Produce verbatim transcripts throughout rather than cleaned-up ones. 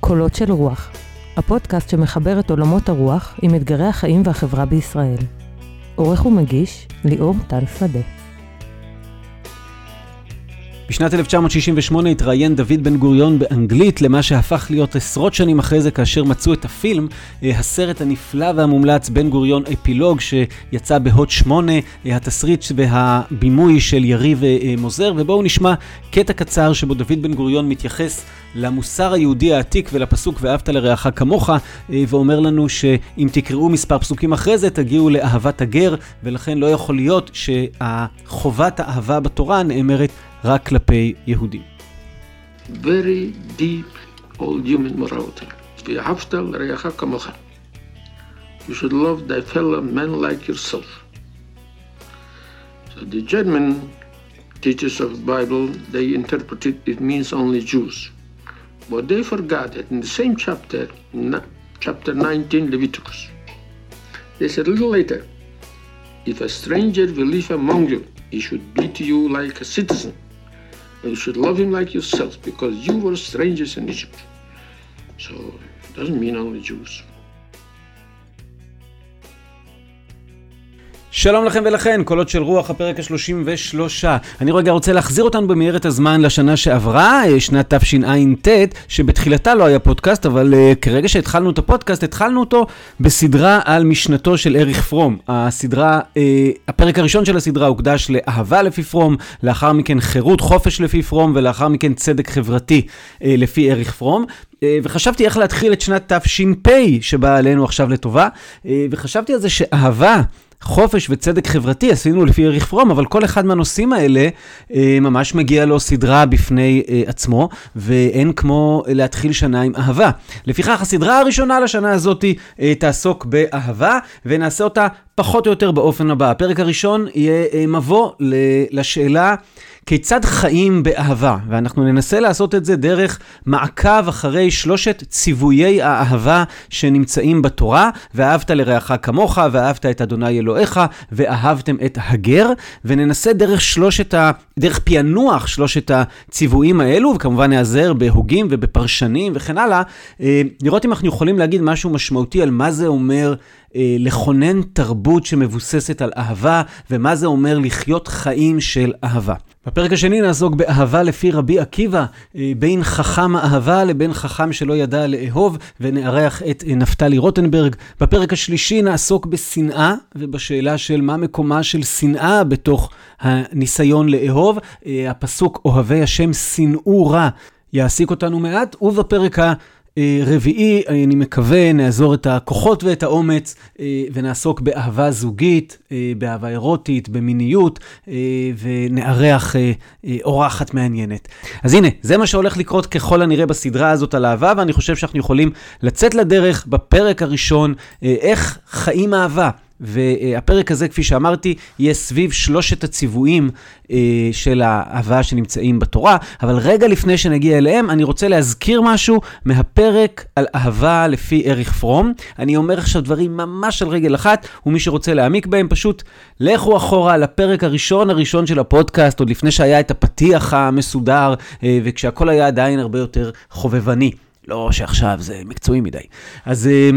קולות של רוח, הפודקאסט שמחבר את עולמות הרוח עם אתגרי החיים והחברה בישראל. עורך ומגיש, ליאור טל שדה. בשנת אלף תשע מאות שישים ושמונה התראיין דוד בן גוריון באנגלית למה שהפך להיות עשרות שנים אחרי זה כאשר מצאו את הפילם, הסרט הנפלא והמומלץ בן גוריון אפילוג שיצא בהוט שמונה, התסריט והבימוי של יריב מוזר, ובואו נשמע קטע קצר שבו דוד בן גוריון מתייחס למוסר היהודי העתיק ולפסוק ואהבת לרעך כמוך, ואומר לנו שאם תקראו מספר פסוקים אחרי זה תגיעו לאהבת הגר, ולכן לא יכול להיות שחובת האהבה בתורה נאמרת רק כלפי יהודים. Very deep old human morality. ואהבת לרעך כמוך. You should love thy fellow man like yourself. So the German teachers of the Bible, they interpreted it means only Jews. But they forgot that in the same chapter, chapter nineteen, Leviticus, they said a little later, if a stranger will live among you, he should be to you like a citizen, and you should love him like yourself, because you were strangers in Egypt. So it doesn't mean only Jews. שלום לכם ולכן, קולות של רוח, הפרק ה-שלושים ושלוש. אני רגע רוצה להחזיר אותנו במהירת הזמן לשנה שעברה, שנת תשע"ט, שבתחילתה לא היה פודקאסט, אבל כרגע שהתחלנו את הפודקאסט, התחלנו אותו בסדרה על משנתו של אריך פרום. הסדרה, הפרק הראשון של הסדרה הוקדש לאהבה לפי פרום, לאחר מכן חירות חופש לפי פרום, ולאחר מכן צדק חברתי לפי אריך פרום. וחשבתי איך להתחיל את שנת תש"פ שבאה עלינו עכשיו לטובה, וחשבתי על זה שאהבה, חופש וצדק חברתי עשינו לפי אריך פרום, אבל כל אחד מהנושאים האלה ממש מגיע לו סדרה בפני עצמו, ואין כמו להתחיל שנה עם אהבה. לפיכך הסדרה הראשונה לשנה הזאת תעסוק באהבה, ונעשה אותה פחות או יותר באופן הבא. הפרק הראשון יהיה מבוא לשאלה כיצד חיים באהבה, ואנחנו ננסה לעשות את זה דרך מעקב אחרי שלושת ציוויי האהבה שנמצאים בתורה, ואהבת לרעך כמוך, ואהבת את אדוני אלוהיך, ואהבתם את הגר, וננסה דרך שלושת ה... דרך פיענוח שלושת הציוויים האלו, וכמובן נעזר בהוגים ובפרשנים וכן הלאה, לראות אם אנחנו יכולים להגיד משהו משמעותי על מה זה אומר לכונן תרבות שמבוססת על אהבה, ומה זה אומר לחיות חיים של אהבה. בפרק השני נעסוק באהבה לפי רבי עקיבא, בין חכם האהבה לבין חכם שלא ידע לאהוב, ונארח את נפתלי רוטנברג. בפרק השלישי נעסוק בשנאה, ובשאלה של מה מקומה של שנאה בתוך הניסיון לאהוב. הפסוק אוהבי השם שנאו רע יעסיק אותנו מעט, ובפרק ה... רביעי, אני מקווה, נעזור את הכוחות ואת האומץ, ונעסוק באהבה זוגית, באהבה אירוטית, במיניות, ונארח אורחת מעניינת. אז הנה, זה מה שהולך לקרות ככל הנראה בסדרה הזאת על אהבה, ואני חושב שאנחנו יכולים לצאת לדרך בפרק הראשון, איך חיים אהבה. והפרק הזה, כפי שאמרתי, יהיה סביב שלושת הציוויים אה, של האהבה שנמצאים בתורה, אבל רגע לפני שנגיע אליהם, אני רוצה להזכיר משהו מהפרק על אהבה לפי אריך פרום. אני אומר עכשיו דברים ממש על רגל אחת, ומי שרוצה להעמיק בהם, פשוט לכו אחורה לפרק הראשון הראשון של הפודקאסט, עוד לפני שהיה את הפתיח המסודר, אה, וכשהכל היה עדיין הרבה יותר חובבני. לא שעכשיו זה מקצועי מדי. אז... אה,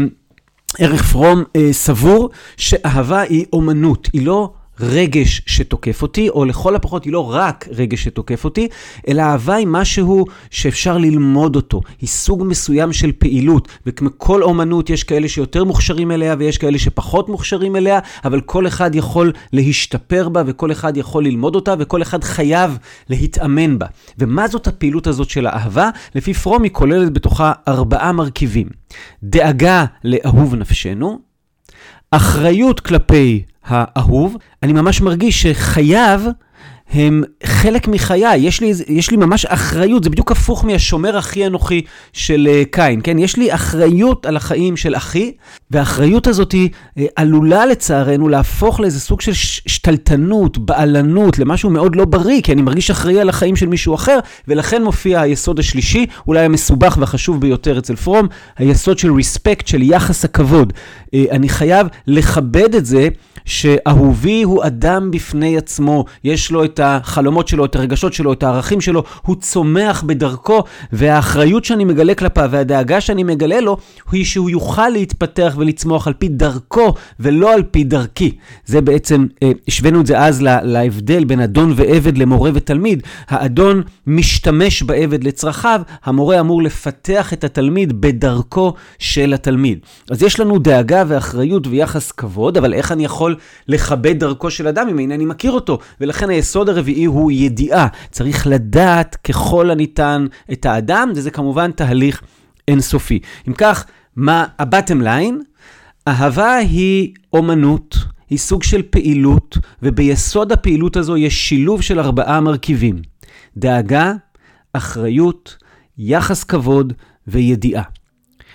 אריך פרום אה, סבור שאהבה היא אומנות, היא לא רגש שתוקף אותי, או לכל הפחות היא לא רק רגש שתוקף אותי, אלא אהבה היא משהו שאפשר ללמוד אותו, היא סוג מסוים של פעילות, וכמו כל אומנות יש כאלה שיותר מוכשרים אליה, ויש כאלה שפחות מוכשרים אליה, אבל כל אחד יכול להשתפר בה, וכל אחד יכול ללמוד אותה, וכל אחד חייב להתאמן בה. ומה זאת הפעילות הזאת של האהבה? לפי פרום היא כוללת בתוכה ארבעה מרכיבים. דאגה לאהוב נפשנו, אחריות כלפי האהוב, אני ממש מרגיש שחייב הם חלק מחיי, יש לי, יש לי ממש אחריות, זה בדיוק הפוך מהשומר הכי אנוכי של קין, כן? יש לי אחריות על החיים של אחי, והאחריות הזאת היא עלולה לצערנו להפוך לאיזה סוג של שתלטנות, בעלנות, למשהו מאוד לא בריא, כי אני מרגיש אחראי על החיים של מישהו אחר, ולכן מופיע היסוד השלישי, אולי המסובך והחשוב ביותר אצל פרום, היסוד של ריספקט, של יחס הכבוד. אני חייב לכבד את זה, שאהובי הוא אדם בפני עצמו, יש לו את החלומות שלו, את הרגשות שלו, את הערכים שלו, הוא צומח בדרכו, והאחריות שאני מגלה כלפיו והדאגה שאני מגלה לו, היא שהוא יוכל להתפתח ולצמוח על פי דרכו ולא על פי דרכי. זה בעצם, השווינו את זה אז להבדל בין אדון ועבד למורה ותלמיד. האדון משתמש בעבד לצרכיו, המורה אמור לפתח את התלמיד בדרכו של התלמיד. אז יש לנו דאגה ואחריות ויחס כבוד, אבל איך אני יכול לכבד דרכו של אדם אם אינני מכיר אותו? ולכן היסוד הרביעי הוא ידיעה. צריך לדעת ככל הניתן את האדם, וזה כמובן תהליך אינסופי. אם כך, מה ה-bottom line? אהבה היא אומנות, היא סוג של פעילות, וביסוד הפעילות הזו יש שילוב של ארבעה מרכיבים. דאגה, אחריות, יחס כבוד וידיעה.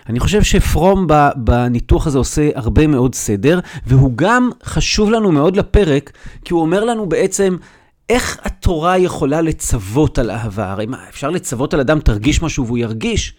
אני חושב שפרום בניתוח הזה עושה הרבה מאוד סדר, והוא גם חשוב לנו מאוד לפרק, כי הוא אומר לנו בעצם איך התורה יכולה לצוות על אהבה. הרי מה, אפשר לצוות על אדם תרגיש משהו והוא ירגיש?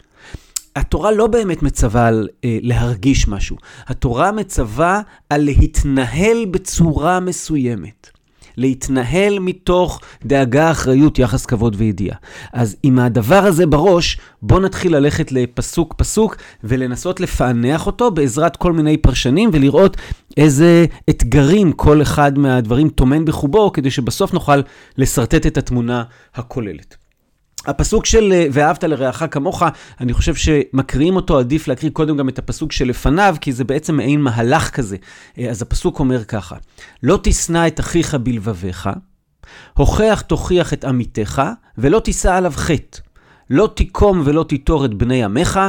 התורה לא באמת מצווה על אה, להרגיש משהו. התורה מצווה על להתנהל בצורה מסוימת. להתנהל מתוך דאגה, אחריות, יחס כבוד וידיעה. אז עם הדבר הזה בראש, בוא נתחיל ללכת לפסוק פסוק, ולנסות לפענח אותו בעזרת כל מיני פרשנים, ולראות איזה אתגרים כל אחד מהדברים תומן בחובו, כדי שבסוף נוכל לסרטט את התמונה הכוללת. הפסוק של ואהבת לרעך כמוך, אני חושב שמקריאים אותו, עדיף להקריא קודם גם את הפסוק שלפניו, כי זה בעצם מעין מהלך כזה. אז הפסוק אומר ככה, לא תשנא את אחיך בלבביך, הוכח תוכיח את עמיתך, ולא תישא עליו חטא, לא תיקום ולא תיטור את בני עמך,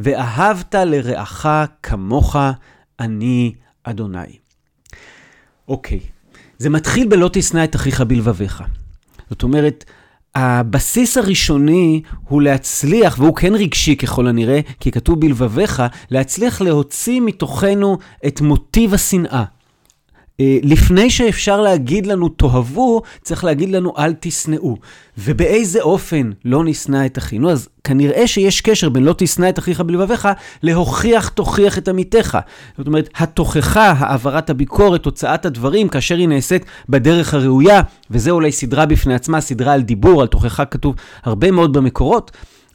ואהבת לרעך כמוך, אני אדוני. אוקיי, זה מתחיל בלא תשנא את אחיך בלבביך. זאת אומרת, הבסיס הראשוני הוא להצליח, והוא כן רגשי ככל הנראה, כי כתוב בלבביך, להצליח להוציא מתוכנו את מוטיב השנאה. לפני שאפשר להגיד לנו תאהבו, צריך להגיד לנו אל תשנאו. ובאיזה אופן לא נשנא את אחינו? אז כנראה שיש קשר בין לא תשנא את אחיך בלבביך, להוכיח תוכיח את עמיתך. זאת אומרת, התוכחה, העברת הביקורת, הוצאת הדברים, כאשר היא נעשית בדרך הראויה, וזה אולי סדרה בפני עצמה, סדרה על דיבור, על תוכחה כתוב הרבה מאוד במקורות.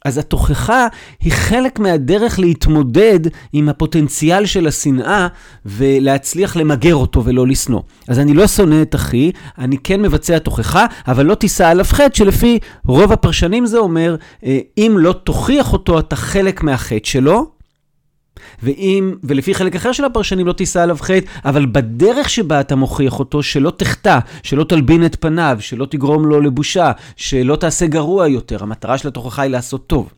אז התוכחה היא חלק מהדרך להתמודד עם הפוטנציאל של השנאה ולהצליח למגר אותו ולא לסנוא. אז אני לא שונא את אחי, אני כן מבצע תוכחה, אבל לא תישא עליו חטא, שלפי רוב הפרשנים זה אומר, אם לא תוכיח אותו אתה חלק מהחטא שלו, ואם, ולפי חלק אחר של הפרשנים לא תישא עליו חטא, אבל בדרך שבה אתה מוכיח אותו, שלא תחטא, שלא תלבין את פניו, שלא תגרום לו לבושה, שלא תעשה גרוע יותר. המטרה של התוכחה היא לעשות טוב.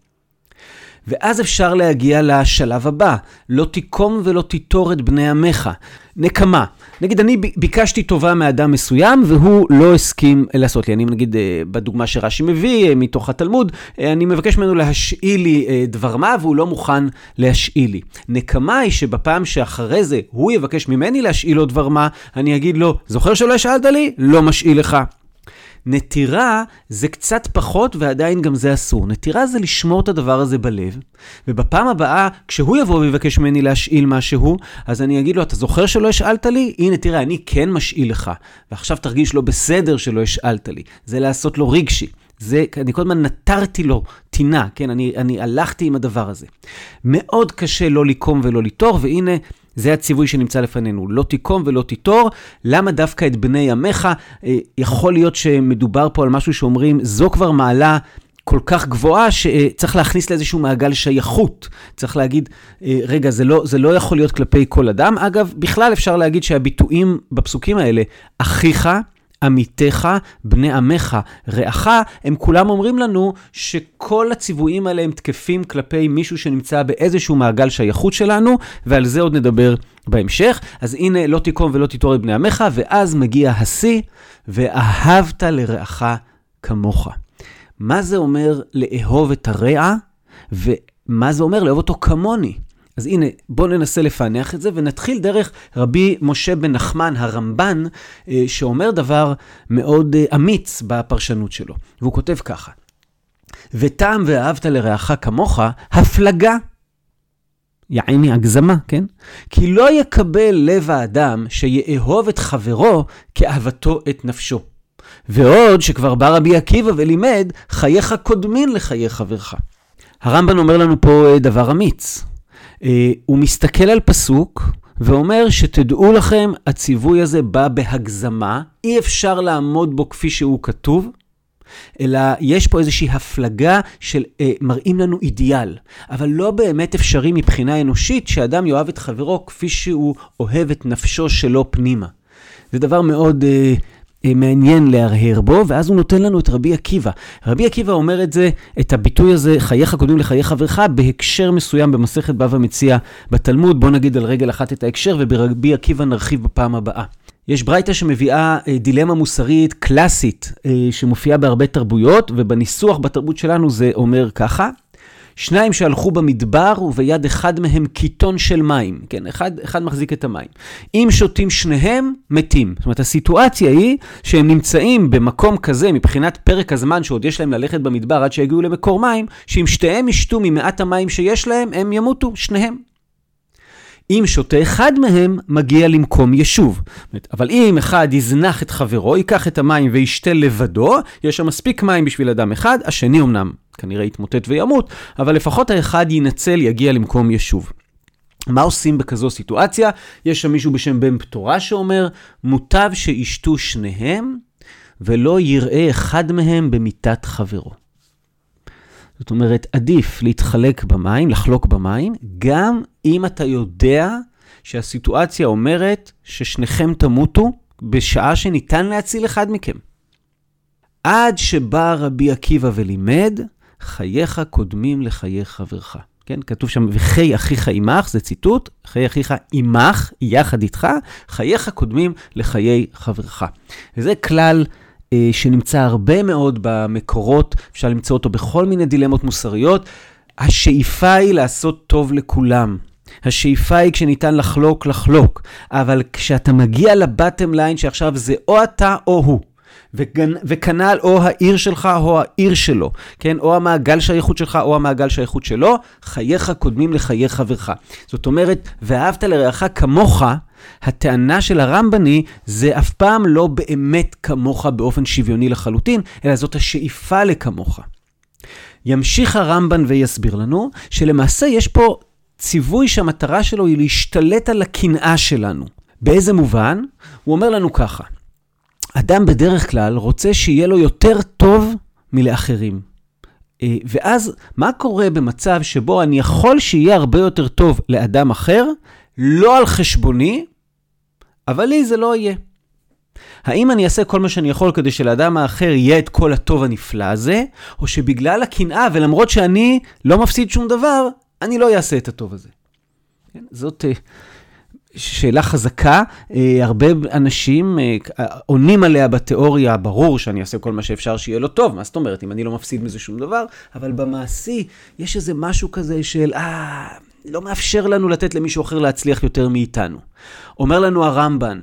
ואז אפשר להגיע לשלב הבא, לא תיקום ולא תיטור את בני עמך. נקמה, נגיד אני ביקשתי טובה מאדם מסוים והוא לא הסכים לעשות לי, אני נגיד בדוגמה שרש"י מביא מתוך התלמוד, אני מבקש ממנו להשאיל לי דבר מה והוא לא מוכן להשאיל לי. נקמה היא שבפעם שאחרי זה הוא יבקש ממני להשאיל לו דבר מה, אני אגיד לו, זוכר שלא השאלת לי? לא משאיל לך. נטירה זה קצת פחות ועדיין גם זה אסור. נטירה זה לשמור את הדבר הזה בלב, ובפעם הבאה כשהוא יבוא ויבקש ממני להשאיל משהו, אז אני אגיד לו, אתה זוכר שלא השאלת לי? הנה תראה, אני כן משאיל לך, ועכשיו תרגיש לו בסדר שלא השאלת לי. זה לעשות לו רגשי. זה, אני קודם נטרתי לו תינה, כן? אני, אני הלכתי עם הדבר הזה. מאוד קשה לא ליקום ולא לתור, והנה זה הציווי שנמצא לפנינו, לא תיקום ולא תיטור, למה דווקא את בני עמך? יכול להיות שמדובר פה על משהו שאומרים, זו כבר מעלה כל כך גבוהה, שצריך להכניס לאיזשהו מעגל שייכות, צריך להגיד, רגע, זה לא, זה לא יכול להיות כלפי כל אדם, אגב, בכלל אפשר להגיד שהביטויים בפסוקים האלה, אחיך, עמיתך, בני עמך, רעך, הם כולם אומרים לנו שכל הציוויים האלה הם תקפים כלפי מישהו שנמצא באיזשהו מעגל שייכות שלנו, ועל זה עוד נדבר בהמשך. אז הנה, לא תיקום ולא תיטור את בני עמך, ואז מגיע השיא, ואהבת לרעך כמוך. מה זה אומר לאהוב את הרע, ומה זה אומר לאהוב אותו כמוני? אז הנה, בואו ננסה לפענח את זה, ונתחיל דרך רבי משה בן נחמן, הרמב"ן, שאומר דבר מאוד אמיץ בפרשנות שלו. והוא כותב ככה, וטעם ואהבת לרעך כמוך, הפלגה, יעני הגזמה, כן? כי לא יקבל לב האדם שיאהוב את חברו כאהבתו את נפשו. ועוד שכבר בא רבי עקיבא ולימד, חייך קודמין לחיי חברך. הרמב"ן אומר לנו פה דבר אמיץ. הוא מסתכל על פסוק ואומר שתדעו לכם, הציווי הזה בא בהגזמה, אי אפשר לעמוד בו כפי שהוא כתוב, אלא יש פה איזושהי הפלגה של אה, מראים לנו אידיאל, אבל לא באמת אפשרי מבחינה אנושית שאדם יאהב את חברו כפי שהוא אוהב את נפשו שלו פנימה. זה דבר מאוד אה, אה, מעניין להרהר בו, ואז הוא נותן לנו את רבי עקיבא. רבי עקיבא אומר את זה, את הביטוי הזה, חייך קודמים לחיי חברך, בהקשר מסוים במסכת בבא מציעא בתלמוד. בוא נגיד על רגל אחת את ההקשר, וברבי עקיבא נרחיב בפעם הבאה. יש ברייתא שמביאה דילמה מוסרית קלאסית שמופיעה בהרבה תרבויות, ובניסוח בתרבות שלנו זה אומר ככה: שניים שהלכו במדבר וביד אחד מהם קיטון של מים, כן, אחד אחד מחזיק את המים. אם שותים שניהם מתים. זאת אומרת, הסיטואציה היא שהם נמצאים במקום כזה מבחינת פרק הזמן שעוד יש להם ללכת במדבר עד שיגיעו למקור מים, שאם שתיהם ישתו ממעט המים שיש להם הם ימותו שניהם. אם שותה אחד מהם, מגיע למקום ישוב. אבל אם אחד יזנח את חברו, ייקח את המים וישתה לבדו, יש שם מספיק מים בשביל אדם אחד, השני אמנם כנראה יתמוטט וימות, אבל לפחות האחד ינצל, יגיע למקום ישוב. מה עושים בכזו סיטואציה? יש שם מישהו בשם בן פתורה שאומר, מוטב שישתו שניהם, ולא יראה אחד מהם במיטת חברו. זאת אומרת, עדיף להתחלק במים, לחלוק במים, גם אם אתה יודע שהסיטואציה אומרת ששניכם תמותו בשעה שניתן להציל אחד מכם. עד שבא רבי עקיבא ולימד, חייך קודמים לחיי חברך. כן, כתוב שם, וחי אחיך עמך, זה ציטוט, חיי אחיך עמך, יחד איתך, חייך קודמים לחיי חברך. וזה כלל שנמצא הרבה מאוד במקורות, אפשר למצוא אותו בכל מיני דילמות מוסריות. השאיפה היא לעשות טוב לכולם. השאיפה היא כשניתן לחלוק, לחלוק. אבל כשאתה מגיע לבטם ליין שעכשיו זה או אתה או הוא, וכנ"ל או העיר שלך או העיר שלו, כן? או המעגל שייכות שלך או המעגל שייכות שלו, חייך קודמים לחיי חברך. זאת אומרת, ואהבת לרעך כמוך, הטענה של הרמב"ני זה אף פעם לא באמת כמוך באופן שוויוני לחלוטין, אלא זאת השאיפה לכמוך. ימשיך הרמב"ן ויסביר לנו שלמעשה יש פה ציווי שהמטרה שלו היא להשתלט על הקנאה שלנו. באיזה מובן? הוא אומר לנו ככה, אדם בדרך כלל רוצה שיהיה לו יותר טוב מלאחרים. ואז מה קורה במצב שבו אני יכול שיהיה הרבה יותר טוב לאדם אחר, לא על חשבוני, אבל לי זה לא יהיה. האם אני אעשה כל מה שאני יכול כדי שלאדם האחר יהיה את כל הטוב הנפלא הזה, או שבגלל הקנאה ולמרות שאני לא מפסיד שום דבר, אני לא אעשה את הטוב הזה? זאת שאלה חזקה, הרבה אנשים עונים עליה בתיאוריה, ברור שאני אעשה כל מה שאפשר שיהיה לו טוב, מה זאת אומרת, אם אני לא מפסיד מזה שום דבר, אבל במעשי יש איזה משהו כזה של, אה, לא מאפשר לנו לתת למישהו אחר להצליח יותר מאיתנו. אומר לנו הרמב"ן,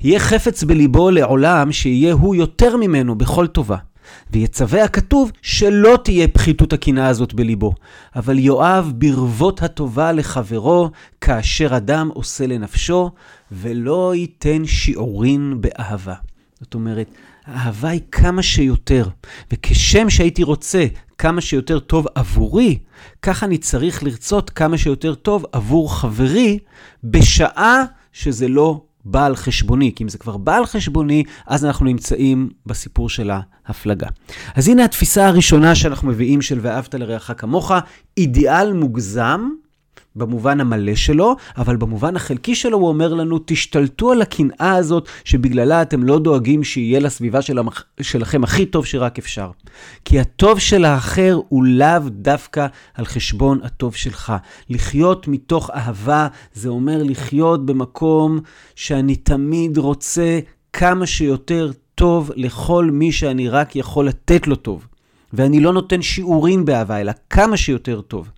יהיה חפץ בליבו לעולם שיהיה הוא יותר ממנו בכל טובה, ויצווה הכתוב שלא תהיה פחיתות הקנאה הזאת בליבו, אבל יואב ברבות הטובה לחברו כאשר אדם עושה לנפשו, ולא ייתן שיעורין באהבה. זאת אומרת, האהבה היא כמה שיותר, וכשם שהייתי רוצה כמה שיותר טוב עבורי, ככה אני צריך לרצות כמה שיותר טוב עבור חברי, בשעה שזה לא בעל חשבוני, כי אם זה כבר בעל חשבוני, אז אנחנו נמצאים בסיפור של ההפלגה. אז הנה התפיסה הראשונה שאנחנו מביאים של ואהבת לרעך כמוך, אידיאל מוגזם, במובן המלא שלו, אבל במובן החלקי שלו הוא אומר לנו, תשתלטו על הקנאה הזאת, שבגללה אתם לא דואגים שיהיה לסביבה של המח... שלכם הכי טוב שרק אפשר. כי הטוב של האחר הוא לאו דווקא על חשבון הטוב שלך. לחיות מתוך אהבה, זה אומר לחיות במקום שאני תמיד רוצה כמה שיותר טוב לכל מי שאני רק יכול לתת לו טוב. ואני לא נותן שיעורים באהבה, אלא כמה שיותר טוב.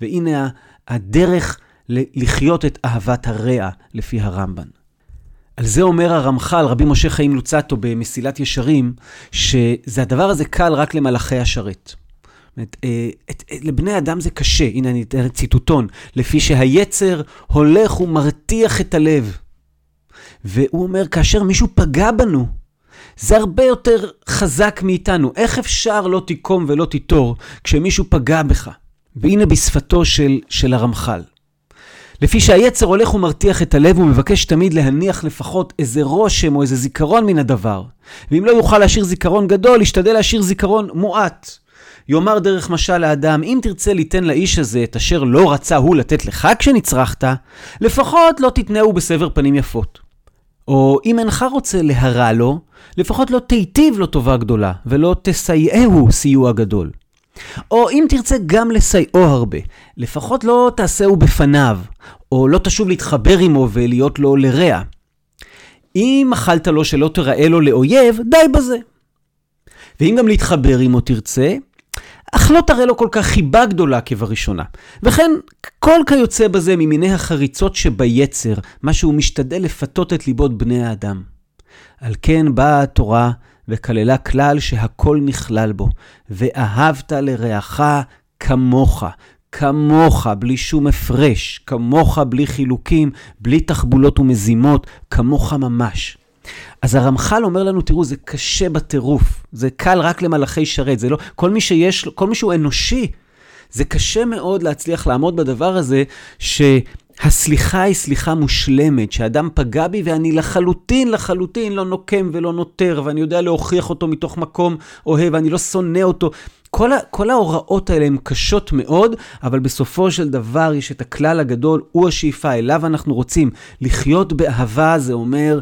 והנה הדרך לחיות את אהבת הרע לפי הרמב"ן. על זה אומר הרמח"ל, רבי משה חיים לוצאטו במסילת ישרים, שזה הדבר הזה קל רק למלאכי השרת. את, את, את, לבני אדם זה קשה, הנה אני אתן ציטוטון, לפי שהיצר הולך ומרתיח את הלב. והוא אומר, כאשר מישהו פגע בנו, זה הרבה יותר חזק מאיתנו. איך אפשר לא תיקום ולא תיתור כשמישהו פגע בך? והנה בשפתו של, של הרמח"ל. לפי שהיצר הולך ומרתיח את הלב, הוא מבקש תמיד להניח לפחות איזה רושם או איזה זיכרון מן הדבר. ואם לא יוכל להשאיר זיכרון גדול, ישתדל להשאיר זיכרון מועט. יאמר דרך משל לאדם, אם תרצה ליתן לאיש הזה את אשר לא רצה הוא לתת לך כשנצרכת, לפחות לא תתנהו בסבר פנים יפות. או אם אינך רוצה להרע לו, לפחות לא תיטיב לו טובה גדולה, ולא תסייעהו סיוע גדול. או אם תרצה גם לסייעו הרבה, לפחות לא תעשהו בפניו, או לא תשוב להתחבר עמו ולהיות לו לרע. אם אכלת לו שלא תראה לו לאויב, די בזה. ואם גם להתחבר עמו תרצה, אך לא תראה לו כל כך חיבה גדולה כבראשונה. וכן, כל כיוצא בזה ממיני החריצות שביצר, מה שהוא משתדל לפתות את ליבות בני האדם. על כן באה התורה וכללה כלל שהכל נכלל בו, ואהבת לרעך כמוך, כמוך בלי שום הפרש, כמוך בלי חילוקים, בלי תחבולות ומזימות, כמוך ממש. אז הרמח"ל אומר לנו, תראו, זה קשה בטירוף, זה קל רק למלאכי שרת, זה לא, כל מי שיש, כל מי שהוא אנושי, זה קשה מאוד להצליח לעמוד בדבר הזה, שהסליחה היא סליחה מושלמת, שהאדם פגע בי ואני לחלוטין, לחלוטין לא נוקם ולא נותר, ואני יודע להוכיח אותו מתוך מקום אוהב, אני לא שונא אותו, כל, ה, כל ההוראות האלה הן קשות מאוד, אבל בסופו של דבר יש את הכלל הגדול, הוא השאיפה, אליו אנחנו רוצים, לחיות באהבה זה אומר,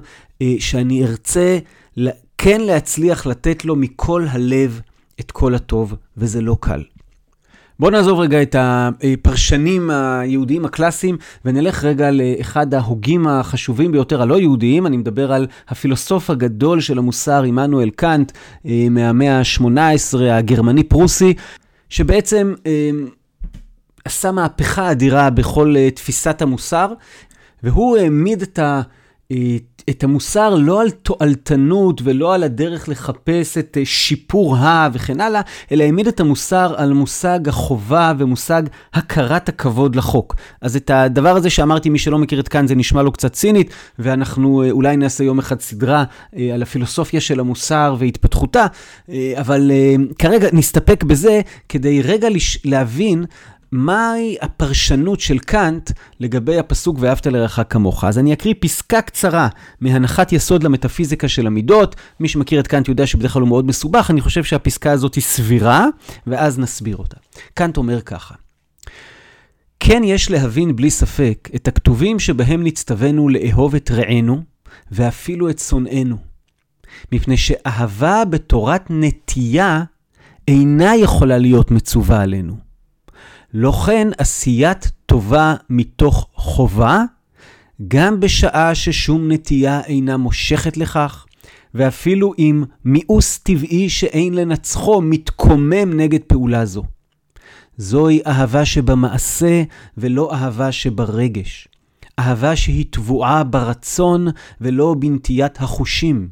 שאני ארצה כן להצליח לתת לו מכל הלב את כל הטוב, וזה לא קל. בואו נעזוב רגע את הפרשנים היהודיים הקלאסיים, ונלך רגע לאחד ההוגים החשובים ביותר הלא יהודיים, אני מדבר על הפילוסוף הגדול של המוסר, עמנואל קאנט, מהמאה ה-שמונה עשרה, הגרמני פרוסי, שבעצם עשה מהפכה אדירה בכל תפיסת המוסר, והוא העמיד את ה... את המוסר לא על תועלתנות ולא על הדרך לחפש את שיפור ה וכן הלאה, אלא העמיד את המוסר על מושג החובה ומושג הכרת הכבוד לחוק. אז את הדבר הזה שאמרתי, מי שלא מכיר את כאן זה נשמע לו קצת צינית, ואנחנו אולי נעשה יום אחד סדרה על הפילוסופיה של המוסר והתפתחותה, אבל כרגע נסתפק בזה כדי רגע להבין מהי הפרשנות של קאנט לגבי הפסוק ואהבת לרעך כמוך. אז אני אקריא פסקה קצרה מהנחת יסוד למטאפיזיקה של המידות. מי שמכיר את קאנט יודע שבדרך כלל הוא מאוד מסובך, אני חושב שהפסקה הזאת היא סבירה, ואז נסביר אותה. קאנט אומר ככה, כן יש להבין בלי ספק את הכתובים שבהם נצטווינו לאהוב את רענו, ואפילו את שונאינו. מפני שאהבה בתורת נטייה אינה יכולה להיות מצווה עלינו. לא כן עשיית טובה מתוך חובה, גם בשעה ששום נטייה אינה מושכת לכך, ואפילו אם מיאוס טבעי שאין לנצחו מתקומם נגד פעולה זו. זוהי אהבה שבמעשה ולא אהבה שברגש. אהבה שהיא תבועה ברצון ולא בנטיית החושים,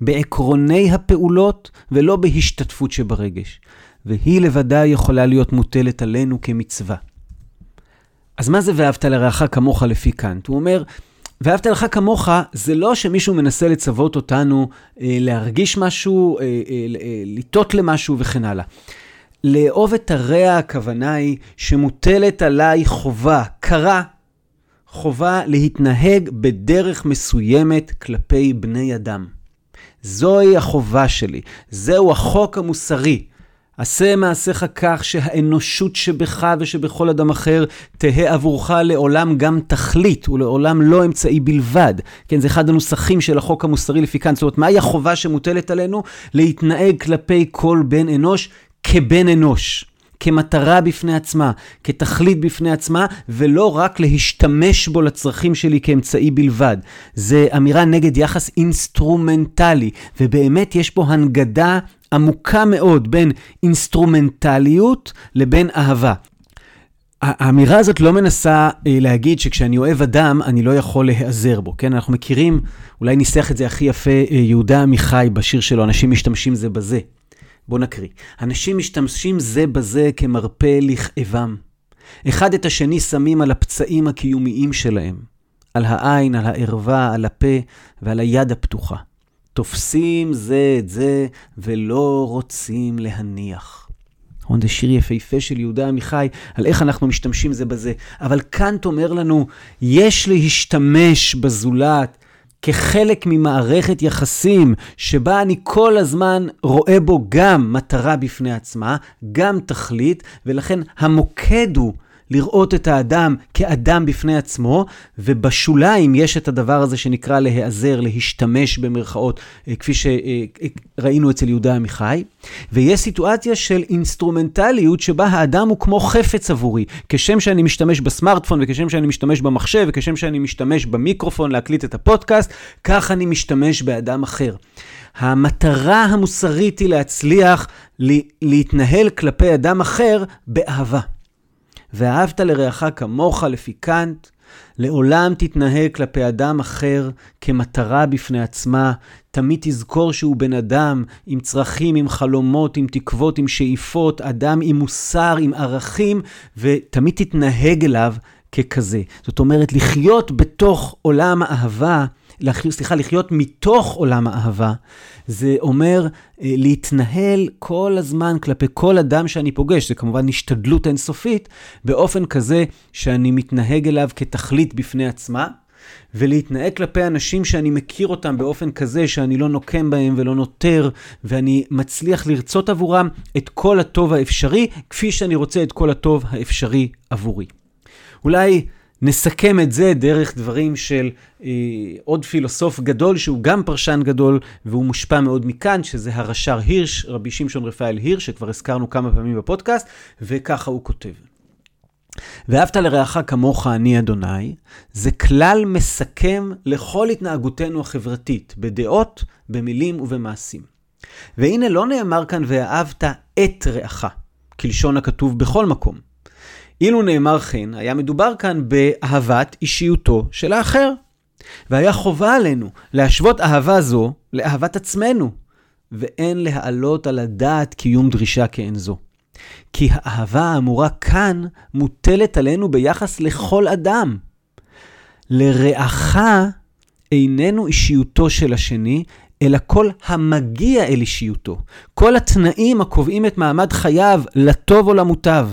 בעקרוני הפעולות ולא בהשתתפות שברגש. והיא לבדה יכולה להיות מוטלת עלינו כמצווה. אז מה זה ואהבת לרעך כמוך לפי קאנט? הוא אומר, ואהבת לרעך כמוך זה לא שמישהו מנסה לצוות אותנו אה, להרגיש משהו, אה, אה, אה, לטות למשהו וכן הלאה. לאהוב את הרע הכוונה היא שמוטלת עליי חובה, קרה, חובה להתנהג בדרך מסוימת כלפי בני אדם. זוהי החובה שלי, זהו החוק המוסרי. עשה מעשיך כך שהאנושות שבך ושבכל אדם אחר תהא עבורך לעולם גם תכלית ולעולם לא אמצעי בלבד. כן, זה אחד הנוסחים של החוק המוסרי לפי כאן. זאת אומרת, מהי החובה שמוטלת עלינו? להתנהג כלפי כל בן אנוש כבן אנוש, כמטרה בפני עצמה, כתכלית בפני עצמה, ולא רק להשתמש בו לצרכים שלי כאמצעי בלבד. זה אמירה נגד יחס אינסטרומנטלי, ובאמת יש פה הנגדה עמוקה מאוד בין אינסטרומנטליות לבין אהבה. האמירה הזאת לא מנסה להגיד שכשאני אוהב אדם, אני לא יכול להיעזר בו, כן? אנחנו מכירים, אולי ניסח את זה הכי יפה, יהודה עמיחי בשיר שלו, אנשים משתמשים זה בזה. בוא נקריא. אנשים משתמשים זה בזה כמרפא לכאבם. אחד את השני שמים על הפצעים הקיומיים שלהם, על העין, על הערווה, על הפה ועל היד הפתוחה. תופסים זה את זה ולא רוצים להניח. זה שיר יפהפה של יהודה עמיחי על איך אנחנו משתמשים זה בזה. אבל קאנט אומר לנו, יש להשתמש בזולת כחלק ממערכת יחסים שבה אני כל הזמן רואה בו גם מטרה בפני עצמה, גם תכלית, ולכן המוקד הוא לראות את האדם כאדם בפני עצמו, ובשוליים יש את הדבר הזה שנקרא להיעזר, להשתמש במרכאות, כפי שראינו אצל יהודה עמיחי. ויש סיטואציה של אינסטרומנטליות שבה האדם הוא כמו חפץ עבורי, כשם שאני משתמש בסמארטפון, וכשם שאני משתמש במחשב, וכשם שאני משתמש במיקרופון להקליט את הפודקאסט, כך אני משתמש באדם אחר. המטרה המוסרית היא להצליח להתנהל כלפי אדם אחר באהבה. ואהבת לרעך כמוך לפי קאנט, לעולם תתנהג כלפי אדם אחר כמטרה בפני עצמה, תמיד תזכור שהוא בן אדם עם צרכים, עם חלומות, עם תקוות, עם שאיפות, אדם עם מוסר, עם ערכים, ותמיד תתנהג אליו ככזה. זאת אומרת, לחיות בתוך עולם האהבה, סליחה, לחיות מתוך עולם האהבה, זה אומר להתנהל כל הזמן כלפי כל אדם שאני פוגש, זה כמובן השתדלות אינסופית, באופן כזה שאני מתנהג אליו כתכלית בפני עצמה, ולהתנהג כלפי אנשים שאני מכיר אותם באופן כזה שאני לא נוקם בהם ולא נותר, ואני מצליח לרצות עבורם את כל הטוב האפשרי, כפי שאני רוצה את כל הטוב האפשרי עבורי. אולי נסכם את זה דרך דברים של אה, עוד פילוסוף גדול שהוא גם פרשן גדול והוא מושפע מאוד מכאן, שזה הרש"ר הירש, רבי שמשון רפאל הירש, שכבר הזכרנו כמה פעמים בפודקאסט, וככה הוא כותב. ואהבת לרעך כמוך אני אדוני, זה כלל מסכם לכל התנהגותנו החברתית, בדעות, במילים ובמעשים. והנה לא נאמר כאן ואהבת את רעך, כלשון הכתוב בכל מקום. אילו נאמר כן, היה מדובר כאן באהבת אישיותו של האחר. והיה חובה עלינו להשוות אהבה זו לאהבת עצמנו, ואין להעלות על הדעת קיום דרישה כאין זו. כי האהבה האמורה כאן מוטלת עלינו ביחס לכל אדם. לרעך איננו אישיותו של השני, אלא כל המגיע אל אישיותו. כל התנאים הקובעים את מעמד חייו לטוב או למוטב.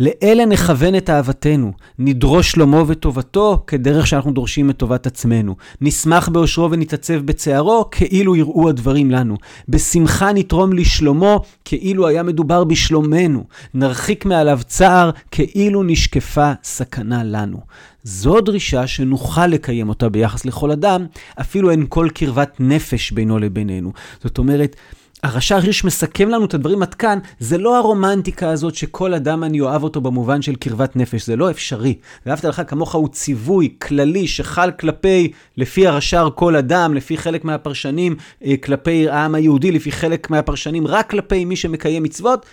לאלה נכוון את אהבתנו, נדרוש שלומו וטובתו כדרך שאנחנו דורשים את טובת עצמנו. נשמח באושרו ונתעצב בצערו כאילו יראו הדברים לנו. בשמחה נתרום לשלומו כאילו היה מדובר בשלומנו. נרחיק מעליו צער כאילו נשקפה סכנה לנו. זו דרישה שנוכל לקיים אותה ביחס לכל אדם, אפילו אין כל קרבת נפש בינו לבינינו. זאת אומרת, הרש"ר הירש מסכם לנו את הדברים עד כאן, זה לא הרומנטיקה הזאת שכל אדם אני אוהב אותו במובן של קרבת נפש, זה לא אפשרי. ואהבת לך כמוך הוא ציווי כללי שחל כלפי, לפי הרש"ר כל אדם, לפי חלק מהפרשנים, כלפי העם היהודי, לפי חלק מהפרשנים, רק כלפי מי שמקיים מצוות.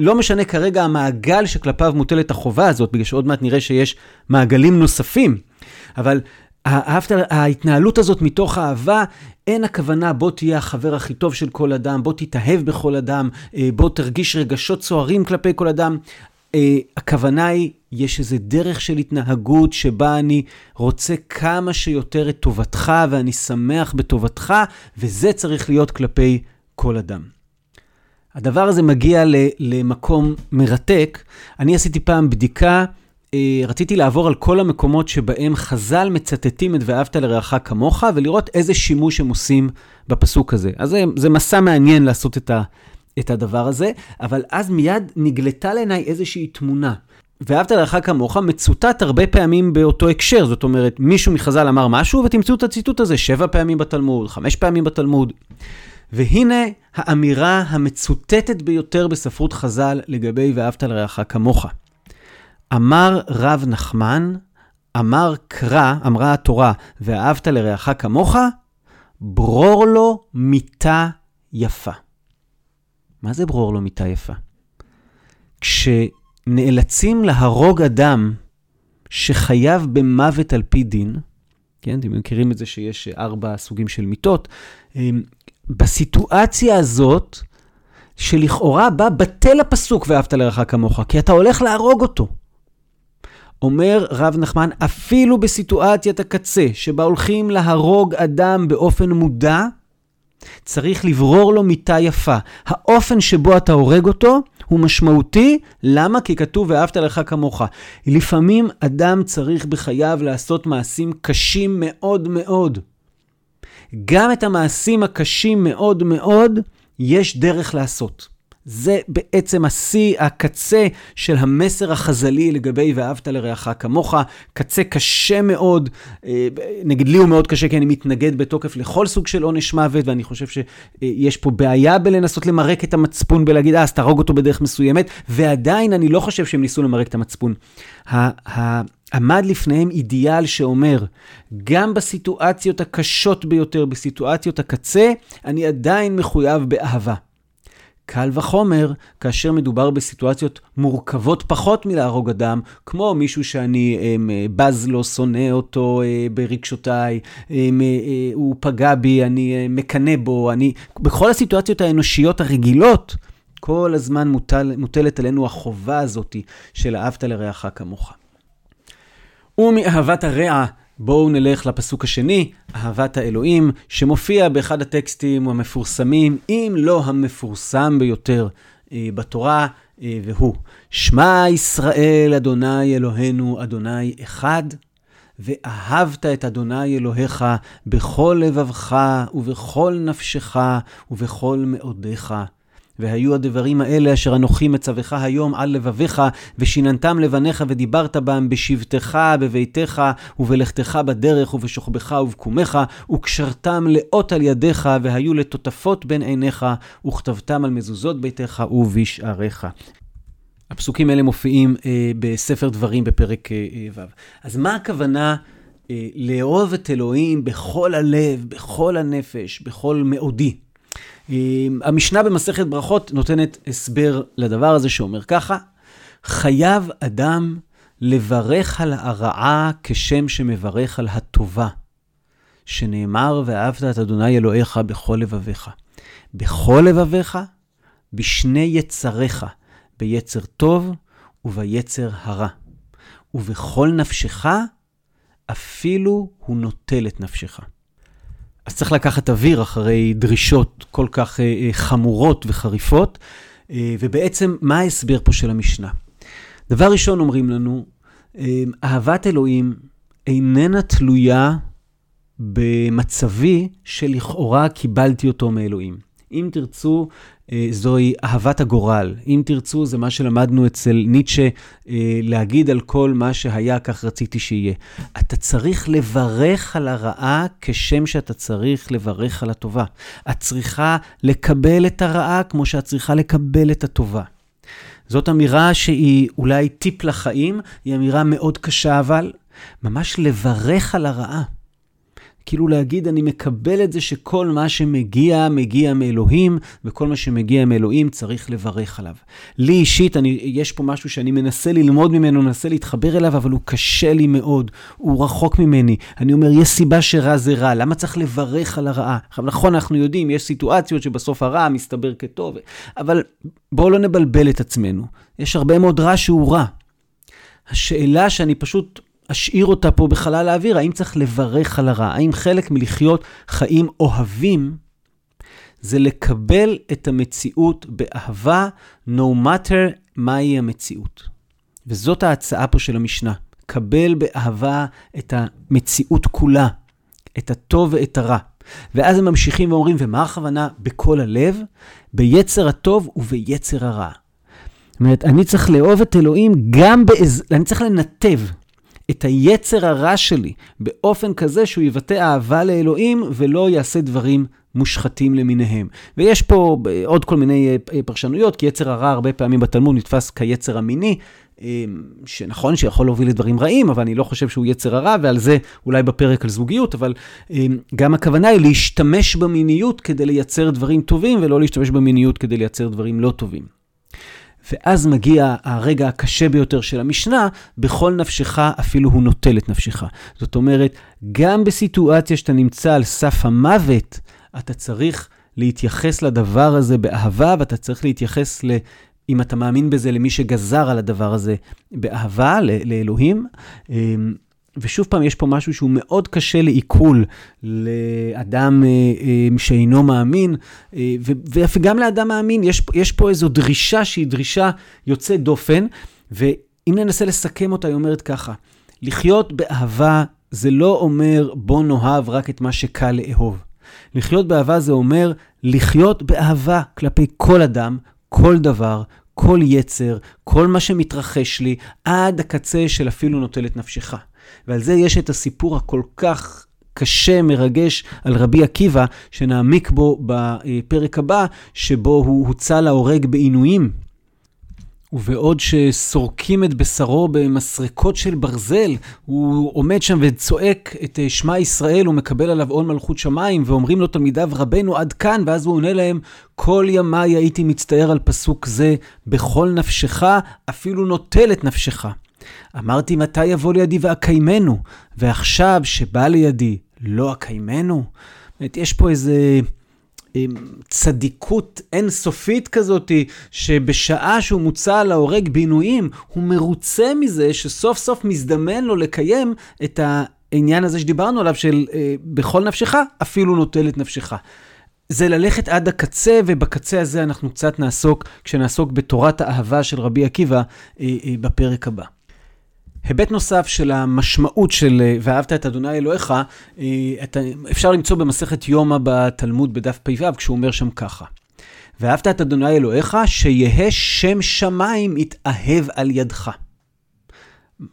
לא משנה כרגע המעגל שכלפיו מוטלת החובה הזאת, בגלל שעוד מעט נראה שיש מעגלים נוספים, אבל ההתנהלות הזאת מתוך אהבה, אין הכוונה בוא תהיה החבר הכי טוב של כל אדם, בוא תתאהב בכל אדם, בוא תרגיש רגשות סוערים כלפי כל אדם. הכוונה היא, יש איזה דרך של התנהגות שבה אני רוצה כמה שיותר את טובתך ואני שמח בטובתך, וזה צריך להיות כלפי כל אדם. הדבר הזה מגיע למקום מרתק. אני עשיתי פעם בדיקה, רציתי לעבור על כל המקומות שבהם חז"ל מצטטים את ואהבת לרעך כמוך, ולראות איזה שימוש הם עושים בפסוק הזה. אז זה, זה מסע מעניין לעשות את, ה, את הדבר הזה, אבל אז מיד נגלתה לעיניי איזושהי תמונה. ואהבת לרעך כמוך מצוטט הרבה פעמים באותו הקשר, זאת אומרת, מישהו מחז"ל אמר משהו, ותמצאו את הציטוט הזה שבע פעמים בתלמוד, חמש פעמים בתלמוד. והנה האמירה המצוטטת ביותר בספרות חז"ל לגבי ואהבת לרעך כמוך. אמר רב נחמן, אמר קרא, אמרה התורה, ואהבת לרעך כמוך, ברור לו מיתה יפה. מה זה ברור לו מיתה יפה? כשנאלצים להרוג אדם שחייב במוות על פי דין, כן, אתם מכירים את זה שיש ארבע סוגים של מיתות, בסיטואציה הזאת שלכאורה בא בטל הפסוק ואהבת לרעך כמוך, כי אתה הולך להרוג אותו. אומר רב נחמן, אפילו בסיטואציית הקצה שבה הולכים להרוג אדם באופן מודע, צריך לברור לו מיתה יפה. האופן שבו אתה הורג אותו הוא משמעותי. למה? כי כתוב ואהבת לרעך כמוך. לפעמים אדם צריך בחייו לעשות מעשים קשים מאוד מאוד. גם את המעשים הקשים מאוד מאוד יש דרך לעשות. זה בעצם השיא, הקצה של המסר החז"לי לגבי ואהבת לרעך כמוך, קצה קשה מאוד, נגד לי הוא מאוד קשה כי אני מתנגד בתוקף לכל סוג של עונש מוות, ואני חושב שיש פה בעיה בלנסות למרק את המצפון, בלהגיד, אז תהרוג אותו בדרך מסוימת, ועדיין אני לא חושב שהם ניסו למרק את המצפון. עמד לפניהם אידיאל שאומר, גם בסיטואציות הקשות ביותר, בסיטואציות הקצה, אני עדיין מחויב באהבה. קל וחומר, כאשר מדובר בסיטואציות מורכבות פחות מלהרוג אדם, כמו מישהו שאני הם, בז לו, שונא אותו ברגשותיי, הם, הוא פגע בי, אני מקנה בו, אני... בכל הסיטואציות האנושיות הרגילות, כל הזמן מוטל, מוטלת עלינו החובה הזאת של אהבת לרעך כמוך. ומאהבת הרע, בואו נלך לפסוק השני, אהבת האלוהים, שמופיע באחד הטקסטים המפורסמים, אם לא המפורסם ביותר אה, בתורה, אה, והוא. שמע ישראל, אדוני אלוהינו, אדוני אחד, ואהבת את אדוני אלוהיך בכל לבבך ובכל נפשך ובכל מאודיך. והיו הדברים האלה אשר אנוכי מצווך היום על לבביך, ושיננתם לבניך ודיברת בהם בשבתך, בביתך, ובלכתך בדרך, ובשוכבך ובקומך, וקשרתם לאות על ידיך, והיו לתוטפות בין עיניך, וכתבתם על מזוזות ביתך ובשעריך. הפסוקים האלה מופיעים אה, בספר דברים בפרק אה, אה, ו'. אז מה הכוונה אה, לאהוב את אלוהים בכל הלב, בכל הנפש, בכל מאודי? המשנה במסכת ברכות נותנת הסבר לדבר הזה שאומר ככה, חייב אדם לברך על הרעה כשם שמברך על הטובה, שנאמר ואהבת את אדוני אלוהיך בכל לבביך. בכל לבביך, בשני יצריך, ביצר טוב וביצר הרע. ובכל נפשך, אפילו הוא נוטל את נפשך. אז צריך לקחת אוויר אחרי דרישות כל כך אה, חמורות וחריפות, אה, ובעצם מה ההסבר פה של המשנה? דבר ראשון אומרים לנו, אה, אהבת אלוהים איננה תלויה במצבי שלכאורה קיבלתי אותו מאלוהים. אם תרצו, אה, זוהי אהבת הגורל. אם תרצו, זה מה שלמדנו אצל ניטשה, אה, להגיד על כל מה שהיה, כך רציתי שיהיה. אתה צריך לברך על הרעה כשם שאתה צריך לברך על הטובה. את צריכה לקבל את הרעה כמו שאת צריכה לקבל את הטובה. זאת אמירה שהיא אולי טיפ לחיים, היא אמירה מאוד קשה, אבל ממש לברך על הרעה. כאילו להגיד, אני מקבל את זה שכל מה שמגיע, מגיע מאלוהים, וכל מה שמגיע מאלוהים צריך לברך עליו. לי אישית, אני, יש פה משהו שאני מנסה ללמוד ממנו, מנסה להתחבר אליו, אבל הוא קשה לי מאוד, הוא רחוק ממני. אני אומר, יש סיבה שרע זה רע, למה צריך לברך על הרעה? נכון, אנחנו יודעים, יש סיטואציות שבסוף הרע מסתבר כטוב, אבל בואו לא נבלבל את עצמנו. יש הרבה מאוד רע שהוא רע. השאלה שאני פשוט... אשאיר אותה פה בחלל האוויר, האם צריך לברך על הרע, האם חלק מלחיות חיים אוהבים, זה לקבל את המציאות באהבה, no matter מהי המציאות. וזאת ההצעה פה של המשנה, קבל באהבה את המציאות כולה, את הטוב ואת הרע. ואז הם ממשיכים ואומרים, ומה הכוונה בכל הלב? ביצר הטוב וביצר הרע. זאת אומרת, אני צריך לאהוב את אלוהים גם באיז... אני צריך לנתב את היצר הרע שלי באופן כזה שהוא יבטא אהבה לאלוהים ולא יעשה דברים מושחתים למיניהם. ויש פה עוד כל מיני פרשנויות, כי יצר הרע הרבה פעמים בתלמוד נתפס כיצר המיני, שנכון שיכול להוביל לדברים רעים, אבל אני לא חושב שהוא יצר הרע, ועל זה אולי בפרק על זוגיות, אבל גם הכוונה היא להשתמש במיניות כדי לייצר דברים טובים, ולא להשתמש במיניות כדי לייצר דברים לא טובים. ואז מגיע הרגע הקשה ביותר של המשנה, בכל נפשך אפילו הוא נוטל את נפשך. זאת אומרת, גם בסיטואציה שאתה נמצא על סף המוות, אתה צריך להתייחס לדבר הזה באהבה, ואתה צריך להתייחס, ל, אם אתה מאמין בזה, למי שגזר על הדבר הזה באהבה, ל- לאלוהים. ושוב פעם, יש פה משהו שהוא מאוד קשה לעיכול לאדם שאינו מאמין, וגם לאדם מאמין, יש, יש פה איזו דרישה שהיא דרישה יוצאת דופן, ואם ננסה לסכם אותה, היא אומרת ככה, לחיות באהבה זה לא אומר בוא נאהב רק את מה שקל לאהוב. לחיות באהבה זה אומר לחיות באהבה כלפי כל אדם, כל דבר, כל יצר, כל מה שמתרחש לי, עד הקצה של אפילו נוטל את נפשך. ועל זה יש את הסיפור הכל כך קשה, מרגש, על רבי עקיבא, שנעמיק בו בפרק הבא, שבו הוא הוצא להורג בעינויים. ובעוד שסורקים את בשרו במסרקות של ברזל, הוא עומד שם וצועק את שמע ישראל, הוא מקבל עליו עול מלכות שמיים, ואומרים לו תלמידיו רבנו עד כאן, ואז הוא עונה להם, כל ימיי הייתי מצטער על פסוק זה, בכל נפשך, אפילו נוטל את נפשך. אמרתי מתי יבוא לידי ואקיימנו, ועכשיו שבא לידי לא אקיימנו. יש פה איזה צדיקות אינסופית כזאת, שבשעה שהוא מוצא להורג בעינויים, הוא מרוצה מזה שסוף סוף מזדמן לו לקיים את העניין הזה שדיברנו עליו, של בכל נפשך אפילו נוטל את נפשך. זה ללכת עד הקצה, ובקצה הזה אנחנו קצת נעסוק, כשנעסוק בתורת האהבה של רבי עקיבא בפרק הבא. היבט נוסף של המשמעות של ואהבת את אדוני אלוהיך, אפשר למצוא במסכת יומא בתלמוד בדף פ"ו, כשהוא אומר שם ככה. ואהבת את אדוני אלוהיך, שיהא שם שמיים יתאהב על ידך.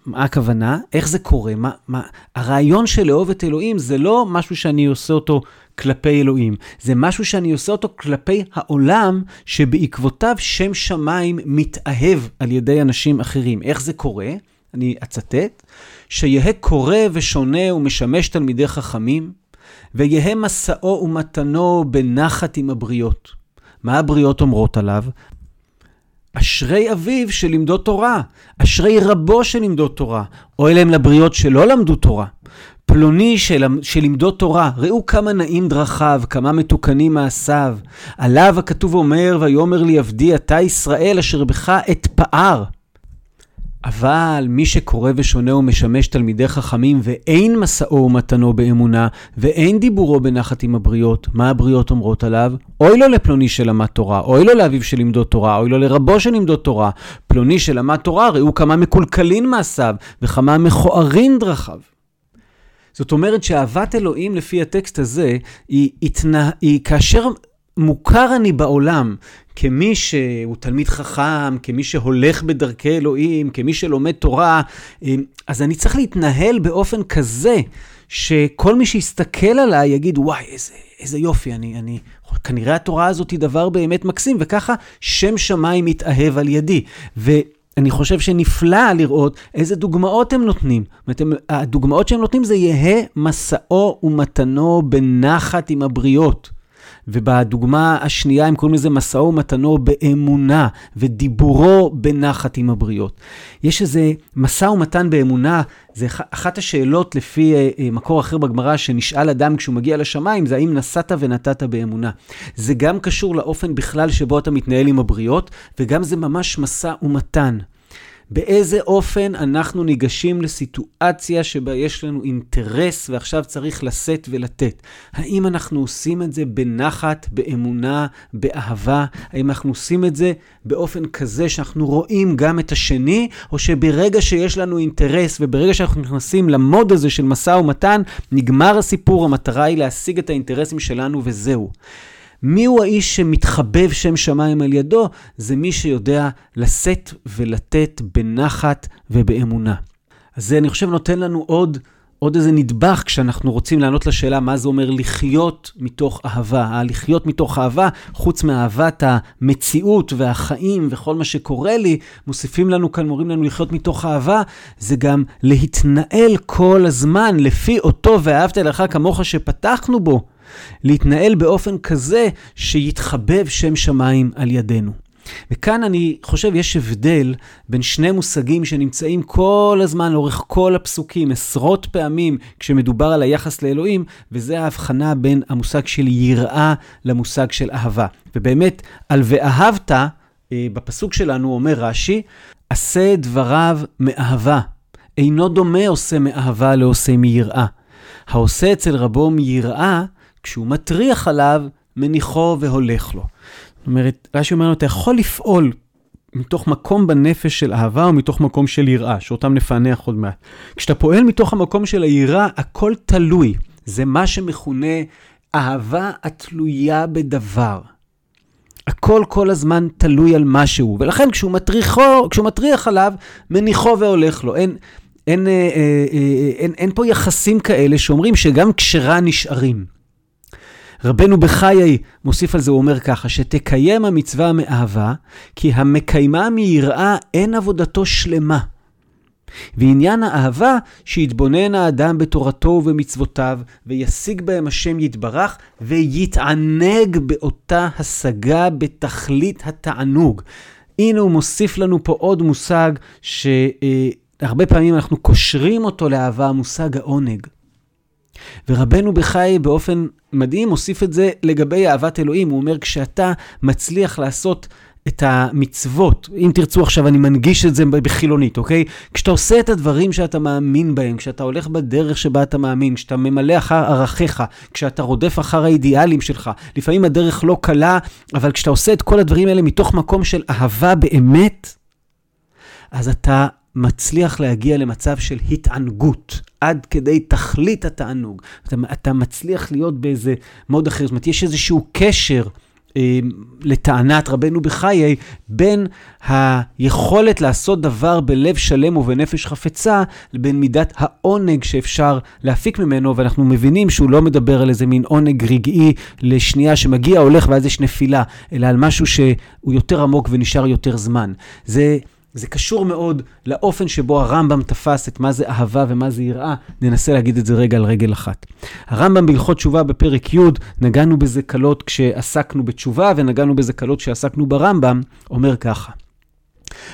מה הכוונה? איך זה קורה? מה, מה? הרעיון של לאהוב את אלוהים זה לא משהו שאני עושה אותו כלפי אלוהים. זה משהו שאני עושה אותו כלפי העולם שבעקבותיו שם שמיים מתאהב על ידי אנשים אחרים. איך זה קורה? אני אצטט, שיהא קורא ושונה ומשמש תלמידי חכמים, ויהא מסעו ומתנו בנחת עם הבריות. מה הבריות אומרות עליו? אשרי אביו שלמדו תורה, אשרי רבו שלמדו תורה, או אלה הם לבריות שלא למדו תורה. פלוני של, שלמדו תורה, ראו כמה נעים דרכיו, כמה מתוקנים מעשיו. עליו הכתוב אומר, ויאמר לי עבדי, אתה ישראל אשר בך את פער. אבל מי שקורא ושונה ומשמש תלמידי חכמים ואין מסעו ומתנו באמונה ואין דיבורו בנחת עם הבריות, מה הבריות אומרות עליו? אוי לו לפלוני שלמד תורה, אוי לו לאביו שלמדו תורה, אוי לו לרבו שלמדו תורה. פלוני שלמד תורה, ראו כמה מקולקלין מעשיו וכמה מכוערין דרכיו. זאת אומרת שאהבת אלוהים לפי הטקסט הזה היא, התנה... היא כאשר מוכר אני בעולם, כמי שהוא תלמיד חכם, כמי שהולך בדרכי אלוהים, כמי שלומד תורה, אז אני צריך להתנהל באופן כזה, שכל מי שיסתכל עליי יגיד, וואי, איזה, איזה יופי, אני, אני, כנראה התורה הזאת היא דבר באמת מקסים, וככה שם שמיים מתאהב על ידי. ואני חושב שנפלא לראות איזה דוגמאות הם נותנים. הדוגמאות שהם נותנים זה יהא מסעו ומתנו בנחת עם הבריות. ובדוגמה השנייה הם קוראים לזה מסעו ומתנו באמונה ודיבורו בנחת עם הבריות. יש איזה מסע ומתן באמונה, זה אחת השאלות לפי מקור אחר בגמרא שנשאל אדם כשהוא מגיע לשמיים, זה האם נסעת ונתת באמונה. זה גם קשור לאופן בכלל שבו אתה מתנהל עם הבריות, וגם זה ממש מסע ומתן. באיזה אופן אנחנו ניגשים לסיטואציה שבה יש לנו אינטרס ועכשיו צריך לשאת ולתת. האם אנחנו עושים את זה בנחת, באמונה, באהבה? האם אנחנו עושים את זה באופן כזה שאנחנו רואים גם את השני, או שברגע שיש לנו אינטרס וברגע שאנחנו נכנסים למוד הזה של משא ומתן, נגמר הסיפור, המטרה היא להשיג את האינטרסים שלנו וזהו. מי הוא האיש שמתחבב שם שמיים על ידו? זה מי שיודע לשאת ולתת בנחת ובאמונה. אז זה אני חושב נותן לנו עוד, עוד איזה נדבך כשאנחנו רוצים לענות לשאלה מה זה אומר לחיות מתוך אהבה. לחיות מתוך אהבה, חוץ מאהבת המציאות והחיים וכל מה שקורה לי, מוסיפים לנו כאן, מורים לנו לחיות מתוך אהבה, זה גם להתנהל כל הזמן לפי אותו ואהבת לך כמוך שפתחנו בו. להתנהל באופן כזה שיתחבב שם שמיים על ידינו. וכאן אני חושב יש הבדל בין שני מושגים שנמצאים כל הזמן לאורך כל הפסוקים, עשרות פעמים כשמדובר על היחס לאלוהים, וזה ההבחנה בין המושג של יראה למושג של אהבה. ובאמת, על ואהבת, בפסוק שלנו אומר רש"י, עשה דבריו מאהבה, אינו דומה עושה מאהבה לעושה מיראה. העושה אצל רבו מיראה, כשהוא מטריח עליו, מניחו והולך לו. זאת אומרת, רש"י אומר לו, אתה יכול לפעול מתוך מקום בנפש של אהבה, או מתוך מקום של יראה, שאותם נפענח עוד מעט. כשאתה פועל מתוך המקום של היראה, הכל תלוי. זה מה שמכונה אהבה התלויה בדבר. הכל כל הזמן תלוי על משהו, ולכן כשהוא מטריחו, כשהוא מטריח עליו, מניחו והולך לו. אין... אין, אין, אין, אין, אין פה יחסים כאלה שאומרים שגם כשרה נשארים. רבנו בחיי מוסיף על זה, הוא אומר ככה, שתקיים המצווה מאהבה, כי המקיימה מיראה אין עבודתו שלמה. ועניין האהבה שיתבונן האדם בתורתו ובמצוותיו, וישיג בהם השם יתברך, ויתענג באותה השגה בתכלית התענוג. הנה הוא מוסיף לנו פה עוד מושג ש... הרבה פעמים אנחנו קושרים אותו לאהבה, מושג העונג. ורבנו בחי באופן מדהים הוסיף את זה לגבי אהבת אלוהים. הוא אומר, כשאתה מצליח לעשות את המצוות, אם תרצו עכשיו אני מנגיש את זה בחילונית, אוקיי? כשאתה עושה את הדברים שאתה מאמין בהם, כשאתה הולך בדרך שבה אתה מאמין, כשאתה ממלא אחר ערכיך, כשאתה רודף אחר האידיאלים שלך, לפעמים הדרך לא קלה, אבל כשאתה עושה את כל הדברים האלה מתוך מקום של אהבה באמת, אז אתה מצליח להגיע למצב של התענגות, עד כדי תכלית התענוג. אתה, אתה מצליח להיות באיזה מוד אחר. זאת אומרת, יש איזשהו קשר אה, לטענת רבנו בחיי, בין היכולת לעשות דבר בלב שלם ובנפש חפצה, לבין מידת העונג שאפשר להפיק ממנו, ואנחנו מבינים שהוא לא מדבר על איזה מין עונג רגעי לשנייה שמגיע, הולך ואז יש נפילה, אלא על משהו שהוא יותר עמוק ונשאר יותר זמן. זה... זה קשור מאוד לאופן שבו הרמב"ם תפס את מה זה אהבה ומה זה יראה. ננסה להגיד את זה רגע על רגל אחת. הרמב"ם בהלכות תשובה בפרק י', נגענו בזה קלות כשעסקנו בתשובה ונגענו בזה קלות כשעסקנו ברמב"ם, אומר ככה.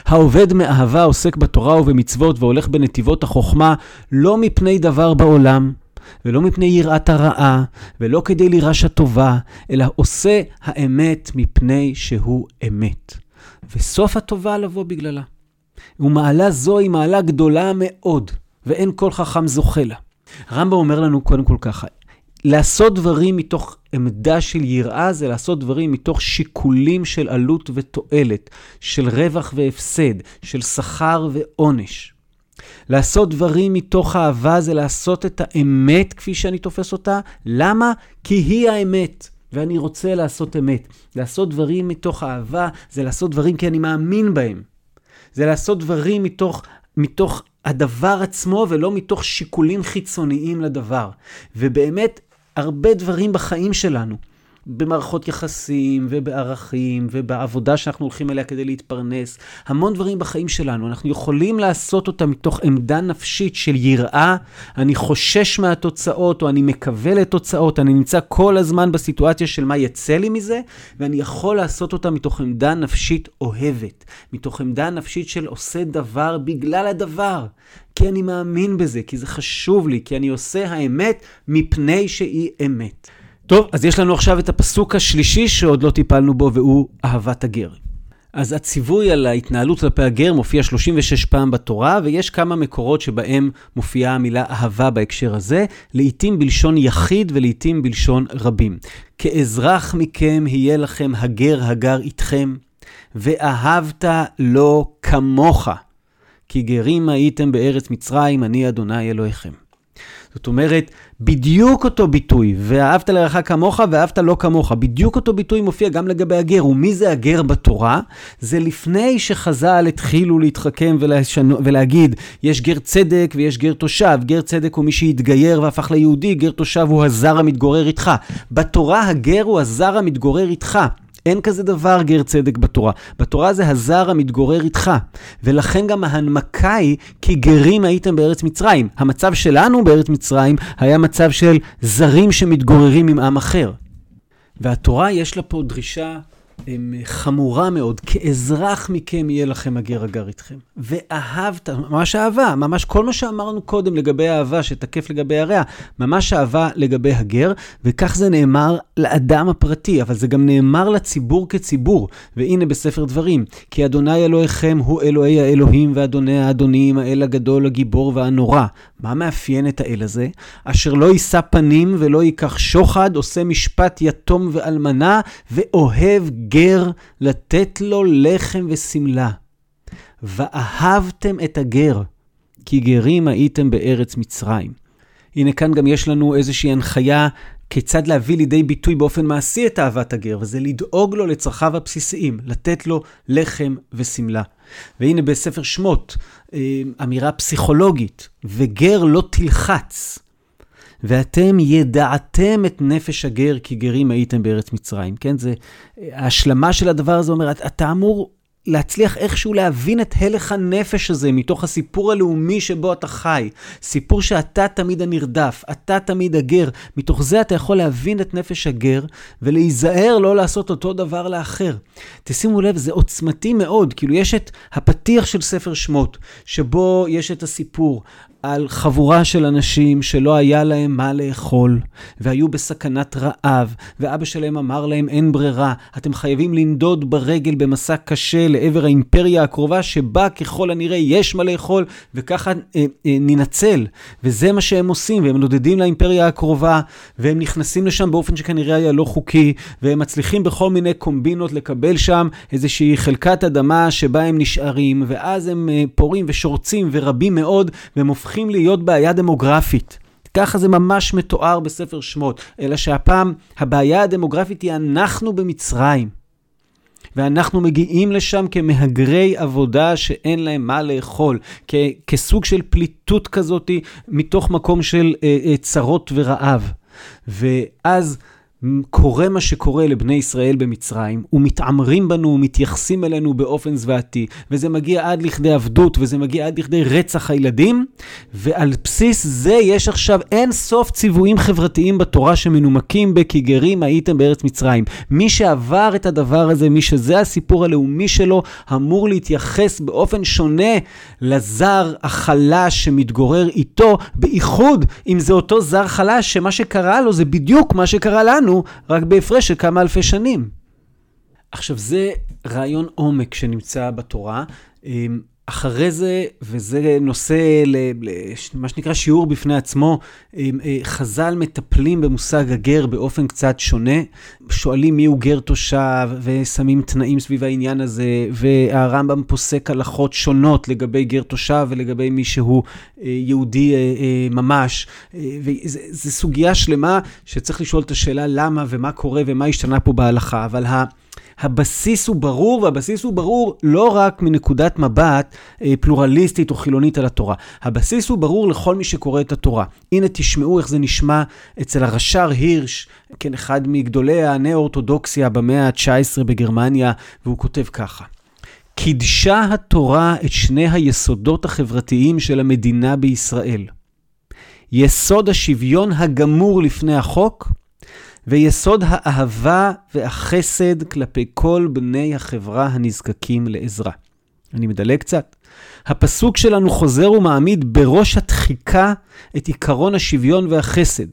העובד מאהבה עוסק בתורה ובמצוות והולך בנתיבות החוכמה לא מפני דבר בעולם, ולא מפני יראת הרעה, ולא כדי לירש הטובה, אלא עושה האמת מפני שהוא אמת. וסוף הטובה לבוא בגללה. ומעלה זו היא מעלה גדולה מאוד, ואין כל חכם זוכה לה. הרמב"ם אומר לנו קודם כל ככה, לעשות דברים מתוך עמדה של יראה, זה לעשות דברים מתוך שיקולים של עלות ותועלת, של רווח והפסד, של שכר ועונש. לעשות דברים מתוך אהבה, זה לעשות את האמת כפי שאני תופס אותה. למה? כי היא האמת. ואני רוצה לעשות אמת. לעשות דברים מתוך אהבה, זה לעשות דברים כי אני מאמין בהם. זה לעשות דברים מתוך, מתוך הדבר עצמו, ולא מתוך שיקולים חיצוניים לדבר. ובאמת, הרבה דברים בחיים שלנו, במערכות יחסים, ובערכים, ובעבודה שאנחנו הולכים אליה כדי להתפרנס, המון דברים בחיים שלנו, אנחנו יכולים לעשות אותה מתוך עמדה נפשית של יראה, אני חושש מהתוצאות, או אני מקווה לתוצאות, אני נמצא כל הזמן בסיטואציה של מה יצא לי מזה, ואני יכול לעשות אותה מתוך עמדה נפשית אוהבת, מתוך עמדה נפשית של עושה דבר בגלל הדבר, כי אני מאמין בזה, כי זה חשוב לי, כי אני עושה האמת מפני שהיא אמת. טוב, אז יש לנו עכשיו את הפסוק השלישי שעוד לא טיפלנו בו, והוא אהבת הגר. אז הציווי על ההתנהלות כלפי הגר מופיע שלושים ושש פעם בתורה, ויש כמה מקורות שבהם מופיעה המילה אהבה בהקשר הזה, לעתים בלשון יחיד ולעתים בלשון רבים. כאזרח מכם יהיה לכם הגר הגר איתכם, ואהבת לא כמוך, כי גרים הייתם בארץ מצרים, אני אדוני אלוהיכם. זאת אומרת, בדיוק אותו ביטוי, ואהבת לרעך כמוך ואהבת לא כמוך, בדיוק אותו ביטוי מופיע גם לגבי הגר. ומי זה הגר בתורה? זה לפני שחז"ל התחילו להתחכם ולשנו, ולהגיד, יש גר צדק ויש גר תושב, גר צדק הוא מי שהתגייר והפך ליהודי, גר תושב הוא הזר המתגורר איתך. בתורה הגר הוא הזר המתגורר איתך. אין כזה דבר גר צדק בתורה. בתורה זה הזר המתגורר איתך. ולכן גם ההנמקה היא כי גרים הייתם בארץ מצרים. המצב שלנו בארץ מצרים היה מצב של זרים שמתגוררים עם עם אחר. והתורה יש לה פה דרישה חמורה מאוד. כאזרח מכם יהיה לכם הגר הגר איתכם. ואהבת, ממש אהבה, ממש כל מה שאמרנו קודם לגבי האהבה שתקף לגבי הרע, ממש אהבה לגבי הגר, וכך זה נאמר לאדם הפרטי, אבל זה גם נאמר לציבור כציבור. והנה בספר דברים, כי אדוני אלוהיכם הוא אלוהי האלוהים ואדוני האדונים, האל הגדול, הגיבור והנורא. מה מאפיין את האל הזה? אשר לא יישא פנים ולא ייקח שוחד, עושה משפט יתום ואלמנה, ואוהב גר, לתת לו לחם וסמלה. ואהבתם את הגר, כי גרים הייתם בארץ מצרים. הנה כאן גם יש לנו איזושהי הנחיה כיצד להביא לידי ביטוי באופן מעשי את אהבת הגר, וזה לדאוג לו לצרכיו הבסיסיים, לתת לו לחם וסמלה. והנה בספר שמות, אמירה פסיכולוגית, וגר לא תלחץ. ואתם ידעתם את נפש הגר, כי גרים הייתם בארץ מצרים. כן, זה, ההשלמה של הדבר הזה אומר, אתה אמור להצליח איכשהו להבין את הלך הנפש הזה, מתוך הסיפור הלאומי שבו אתה חי. סיפור שאתה תמיד הנרדף, אתה תמיד הגר. מתוך זה אתה יכול להבין את נפש הגר, ולהיזהר לא לעשות אותו דבר לאחר. תשימו לב, זה עוצמתי מאוד. כאילו יש את הפתיח של ספר שמות, שבו יש את הסיפור על חבורה של אנשים שלא היה להם מה לאכול, והיו בסכנת רעב, ואבא שלהם אמר להם אין ברירה, אתם חייבים לנדוד ברגל במסע קשה לעבר האימפריה הקרובה, שבה ככל הנראה יש מה לאכול, וככה אה, אה, ננצל. וזה מה שהם עושים, והם נודדים לאימפריה הקרובה, והם נכנסים לשם באופן שכנראה היה לא חוקי, והם מצליחים בכל מיני קומבינות לקבל שם איזושהי חלקת אדמה שבה הם נשארים, ואז הם אה, פורים ושורצים ורבים מאוד, והם הופכים להיות בעיה דמוגרפית. ככה זה ממש מתואר בספר שמות, אלא שהפעם הבעיה הדמוגרפית היא אנחנו במצרים, ואנחנו מגיעים לשם כמהגרי עבודה שאין להם מה לאכול, כ- כסוג של פליטות כזאת מתוך מקום של אה, אה, צרות ורעב. ואז קורה מה שקורה לבני ישראל במצרים, ומתעמרים בנו ומתייחסים אלינו באופן זוועתי, וזה מגיע עד לכדי עבדות, וזה מגיע עד לכדי רצח הילדים, ועל בסיס זה יש עכשיו אין סוף ציוויים חברתיים בתורה שמנומקים בכי גרים הייתם בארץ מצרים. מי שעבר את הדבר הזה, מי שזה הסיפור הלאומי שלו, אמור להתייחס באופן שונה לזר החלש שמתגורר איתו, בייחוד אם זה אותו זר חלש שמה שקרה לו זה בדיוק מה שקרה לנו, רק בהפרש של כמה אלפי שנים. עכשיו זה רעיון עומק שנמצא בתורה. אחרי זה, וזה נושא למה שנקרא שיעור בפני עצמו, חז"ל מטפלים במושג הגר באופן קצת שונה, שואלים מי הוא גר תושב, ושמים תנאים סביב העניין הזה, והרמב"ם פוסק הלכות שונות לגבי גר תושב, ולגבי מי שהוא יהודי ממש, וזו סוגיה שלמה שצריך לשאול את השאלה למה, ומה קורה, ומה השתנה פה בהלכה, אבל ה... הבסיס הוא ברור, והבסיס הוא ברור לא רק מנקודת מבט פלורליסטית או חילונית על התורה. הבסיס הוא ברור לכל מי שקורא את התורה. הנה תשמעו איך זה נשמע אצל הרש"ר הירש, כן, אחד מגדולי הנאו-אורתודוקסיה במאה ה-תשע עשרה בגרמניה, והוא כותב ככה: קידשה התורה את שני היסודות החברתיים של המדינה בישראל. יסוד השוויון הגמור לפני החוק, ויסוד האהבה והחסד כלפי כל בני החברה הנזקקים לעזרה. אני מדלג קצת. הפסוק שלנו חוזר ומעמיד בראש הדחיקה את עיקרון השוויון והחסד,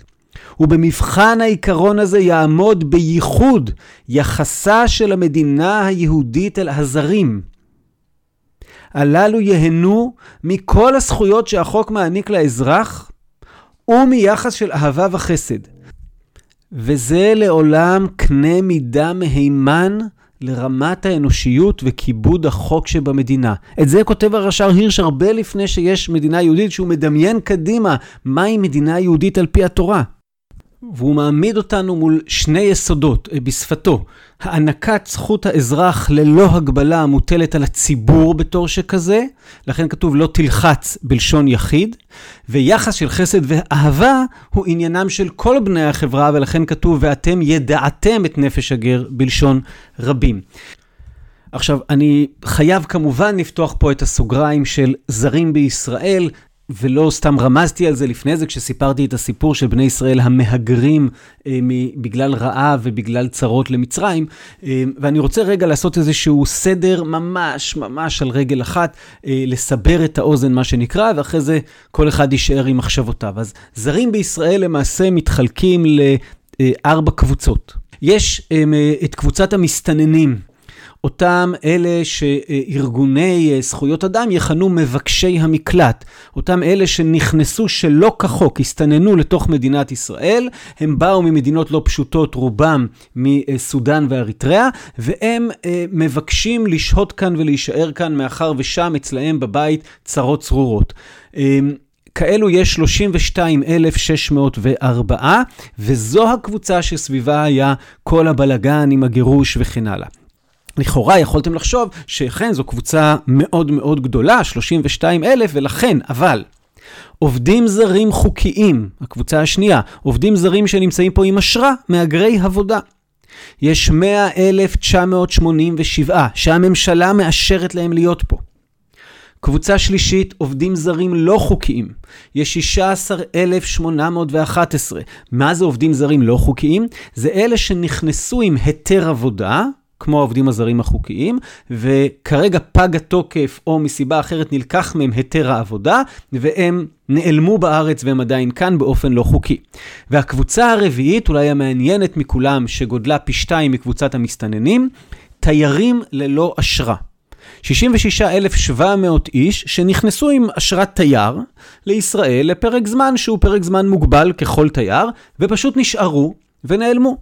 ובמבחן העיקרון הזה יעמוד בייחוד יחסה של המדינה היהודית אל הזרים. הללו יהנו מכל הזכויות שהחוק מעניק לאזרח ומיחס של אהבה וחסד. וזה לעולם קנה מידה מהימן לרמת האנושיות וכיבוד החוק שבמדינה. את זה כותב הרש"ר הירש הרבה לפני שיש מדינה יהודית, שהוא מדמיין קדימה מהי מדינה יהודית על פי התורה. והוא מעמיד אותנו מול שני יסודות בשפתו. הענקת זכות האזרח ללא הגבלה המוטלת על הציבור בתור שכזה, לכן כתוב לא תלחץ בלשון יחיד, ויחס של חסד ואהבה הוא עניינם של כל בני החברה, ולכן כתוב ואתם ידעתם את נפש הגר בלשון רבים. עכשיו, אני חייב כמובן לפתוח פה את הסוגריים של זרים בישראל, ולא סתם רמזתי על זה לפני זה כשסיפרתי את הסיפור של בני ישראל המהגרים אה, בגלל רעב ובגלל צרות למצרים, אה, ואני רוצה רגע לעשות איזשהו סדר ממש ממש על רגל אחת, אה, לסבר את האוזן מה שנקרא, ואחרי זה כל אחד יישאר עם מחשבותיו. אז זרים בישראל למעשה מתחלקים לארבע קבוצות. יש אה, את קבוצת המסתננים, אותם אלה שארגוני זכויות אדם יכנו מבקשי המקלט, אותם אלה שנכנסו שלא כחוק, הסתננו לתוך מדינת ישראל, הם באו ממדינות לא פשוטות, רובם מסודן ואריטריה, והם מבקשים לשהות כאן ולהישאר כאן, מאחר ושם אצלהם בבית צרות צרורות. כאלו יש שלושים ושתיים אלף שש מאות וארבע, וזו הקבוצה שסביבה היה כל הבלגן עם הגירוש וכן הלאה. לכאורה יכולתם לחשוב שכן זו קבוצה מאוד מאוד גדולה, שלושים ושתיים אלף, ולכן, אבל עובדים זרים חוקיים, הקבוצה השנייה, עובדים זרים שנמצאים פה עם אשרה, מהגרי עבודה. יש מאה אלף תשע מאות שמונים ושבע שהממשלה מאשרת להם להיות פה. קבוצה שלישית, עובדים זרים לא חוקיים. יש שישה עשר אלף שמונה מאות ואחת עשרה. מה זה עובדים זרים לא חוקיים? זה אלה שנכנסו עם היתר עבודה, כמו העובדים הזרים החוקיים, וכרגע פג התוקף או מסיבה אחרת נלקח מהם היתר העבודה, והם נעלמו בארץ והם עדיין כאן באופן לא חוקי. והקבוצה הרביעית, אולי המעניינת מכולם, שגודלה פי שתיים מקבוצת המסתננים, תיירים ללא אשרה. שישים ושישה אלף שבע מאות איש שנכנסו עם אשרת תייר לישראל לפרק זמן שהוא פרק זמן מוגבל ככל תייר, ופשוט נשארו ונעלמו.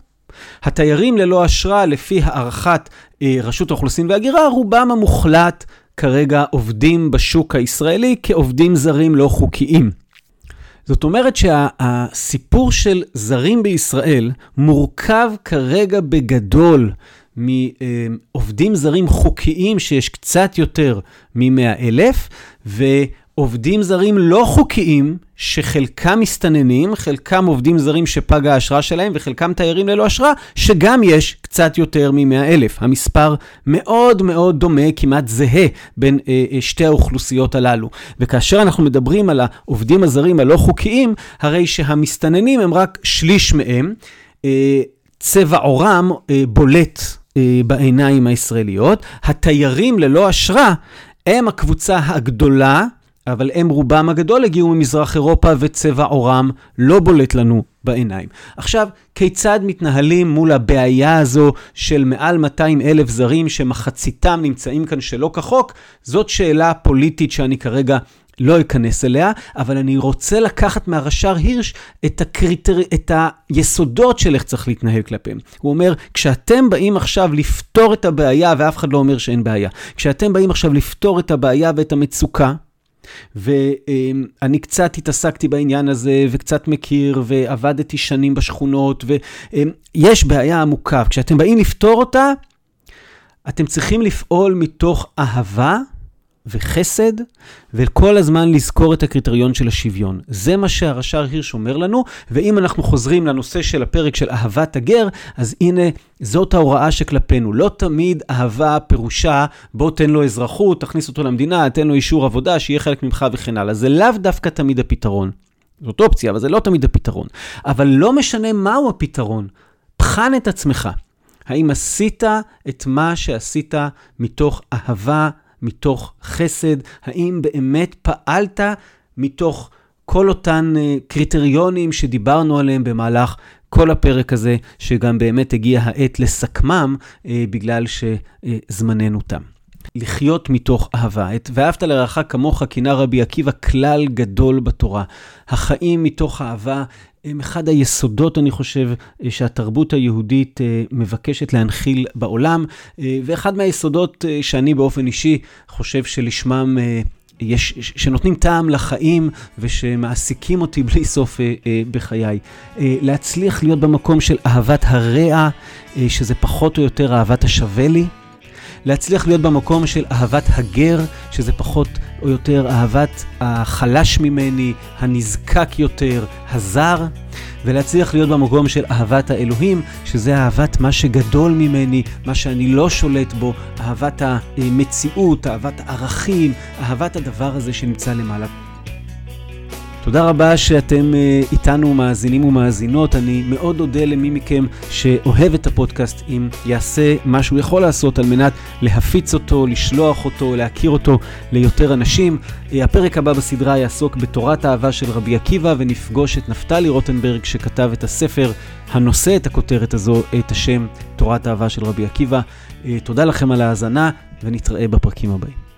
התיירים ללא אשרה, לפי הערכת אה, רשות האוכלוסין והגירה, רובם המוחלט כרגע עובדים בשוק הישראלי כעובדים זרים לא חוקיים. זאת אומרת שהסיפור של זרים בישראל מורכב כרגע בגדול מעובדים זרים חוקיים שיש קצת יותר מ-מאה אלף, ו... עובדים זרים לא חוקיים שחלקם מסתננים, חלקם עובדים זרים שפג האשרה שלהם וחלקם תיירים ללא אשרה שגם יש קצת יותר מ-מאה אלף. המספר מאוד מאוד דומה, כמעט זהה בין אה, שתי האוכלוסיות הללו. וכאשר אנחנו מדברים על העובדים הזרים הלא חוקיים, הרי שהמסתננים הם רק שליש מהם, אה, צבע עורם אה, בולט אה, בעיניים הישראליות, התיירים ללא אשרה הם הקבוצה הגדולה, אבל הם רובם הגדול הגיעו ממזרח אירופה וצבע עורם לא בולט לנו בעיניים. עכשיו, כיצד מתנהלים מול הבעיה הזו של מעל מאתיים אלף זרים שמחציתם נמצאים כאן שלא כחוק? זאת שאלה פוליטית שאני כרגע לא אכנס אליה, אבל אני רוצה לקחת מהרש"ר הירש את הקריטרי, את היסודות של איך צריך להתנהל כלפיהם. הוא אומר, כשאתם באים עכשיו לפתור את הבעיה, ואף אחד לא אומר שאין בעיה, כשאתם באים עכשיו לפתור את הבעיה ואת המצוקה, ואני קצת התעסקתי בעניין הזה וקצת מכיר ועבדתי שנים בשכונות ויש בעיה עמוקה, כשאתם באים לפתור אותה אתם צריכים לפעול מתוך אהבה וחסד וכל הזמן לזכור את הקריטריון של השוויון. זה מה שהרש"ר הירש אומר לנו, ואם אנחנו חוזרים לנושא של הפרק של אהבת הגר, אז הנה זאת ההוראה שכלפינו. לא תמיד אהבה פירושה בוא תן לו אזרחות, תכניס אותו למדינה, תן לו אישור עבודה שיהיה חלק ממך וכן הלאה. זה לאו דווקא תמיד הפתרון. זאת אופציה, אבל זה לא תמיד הפתרון. אבל לא משנה מהו הפתרון, בחן את עצמך. האם עשית את מה שעשית מתוך אהבה, מתוך חסד, האם באמת פעלת מתוך כל אותן קריטריונים שדיברנו עליהם במהלך כל הפרק הזה, שגם באמת הגיע העת לסכמם, בגלל שזמננו תם. לחיות מתוך אהבה. את ואהבת לרעך כמוך כינה רבי עקיבא כלל גדול בתורה. החיים מתוך אהבה הם אחד היסודות, אני חושב, שהתרבות היהודית מבקשת להנחיל בעולם, ואחד מהיסודות שאני באופן אישי חושב שלשמם יש, שנותנים טעם לחיים ושמעסיקים אותי בלי סוף אה, אה, בחיי. אה, להצליח להיות במקום של אהבת הרע, אה, שזה פחות או יותר אהבת השווה לי. להצליח להיות במקום של אהבת הגר, שזה פחות או יותר אהבת החלש ממני, הנזקק יותר, הזר. ולהצליח להיות במקום של אהבת האלוהים, שזה אהבת מה שגדול ממני, מה שאני לא שולט בו, אהבת המציאות, אהבת הערכים, אהבת הדבר הזה שנמצא למעלה. תודה רבה שאתם איתנו מאזינים ומאזינות. אני מאוד אודה למי מכם שאוהב את הפודקאסט אם יעשה מה שהוא יכול לעשות על מנת להפיץ אותו, לשלוח אותו, להכיר אותו ליותר אנשים. הפרק הבא בסדרה יעסוק בתורת האהבה של רבי עקיבא, ונפגוש את נפתלי רוטנברג שכתב את הספר הנושא את הכותרת הזו, את השם תורת האהבה של רבי עקיבא. תודה לכם על ההאזנה ונתראה בפרקים הבאים.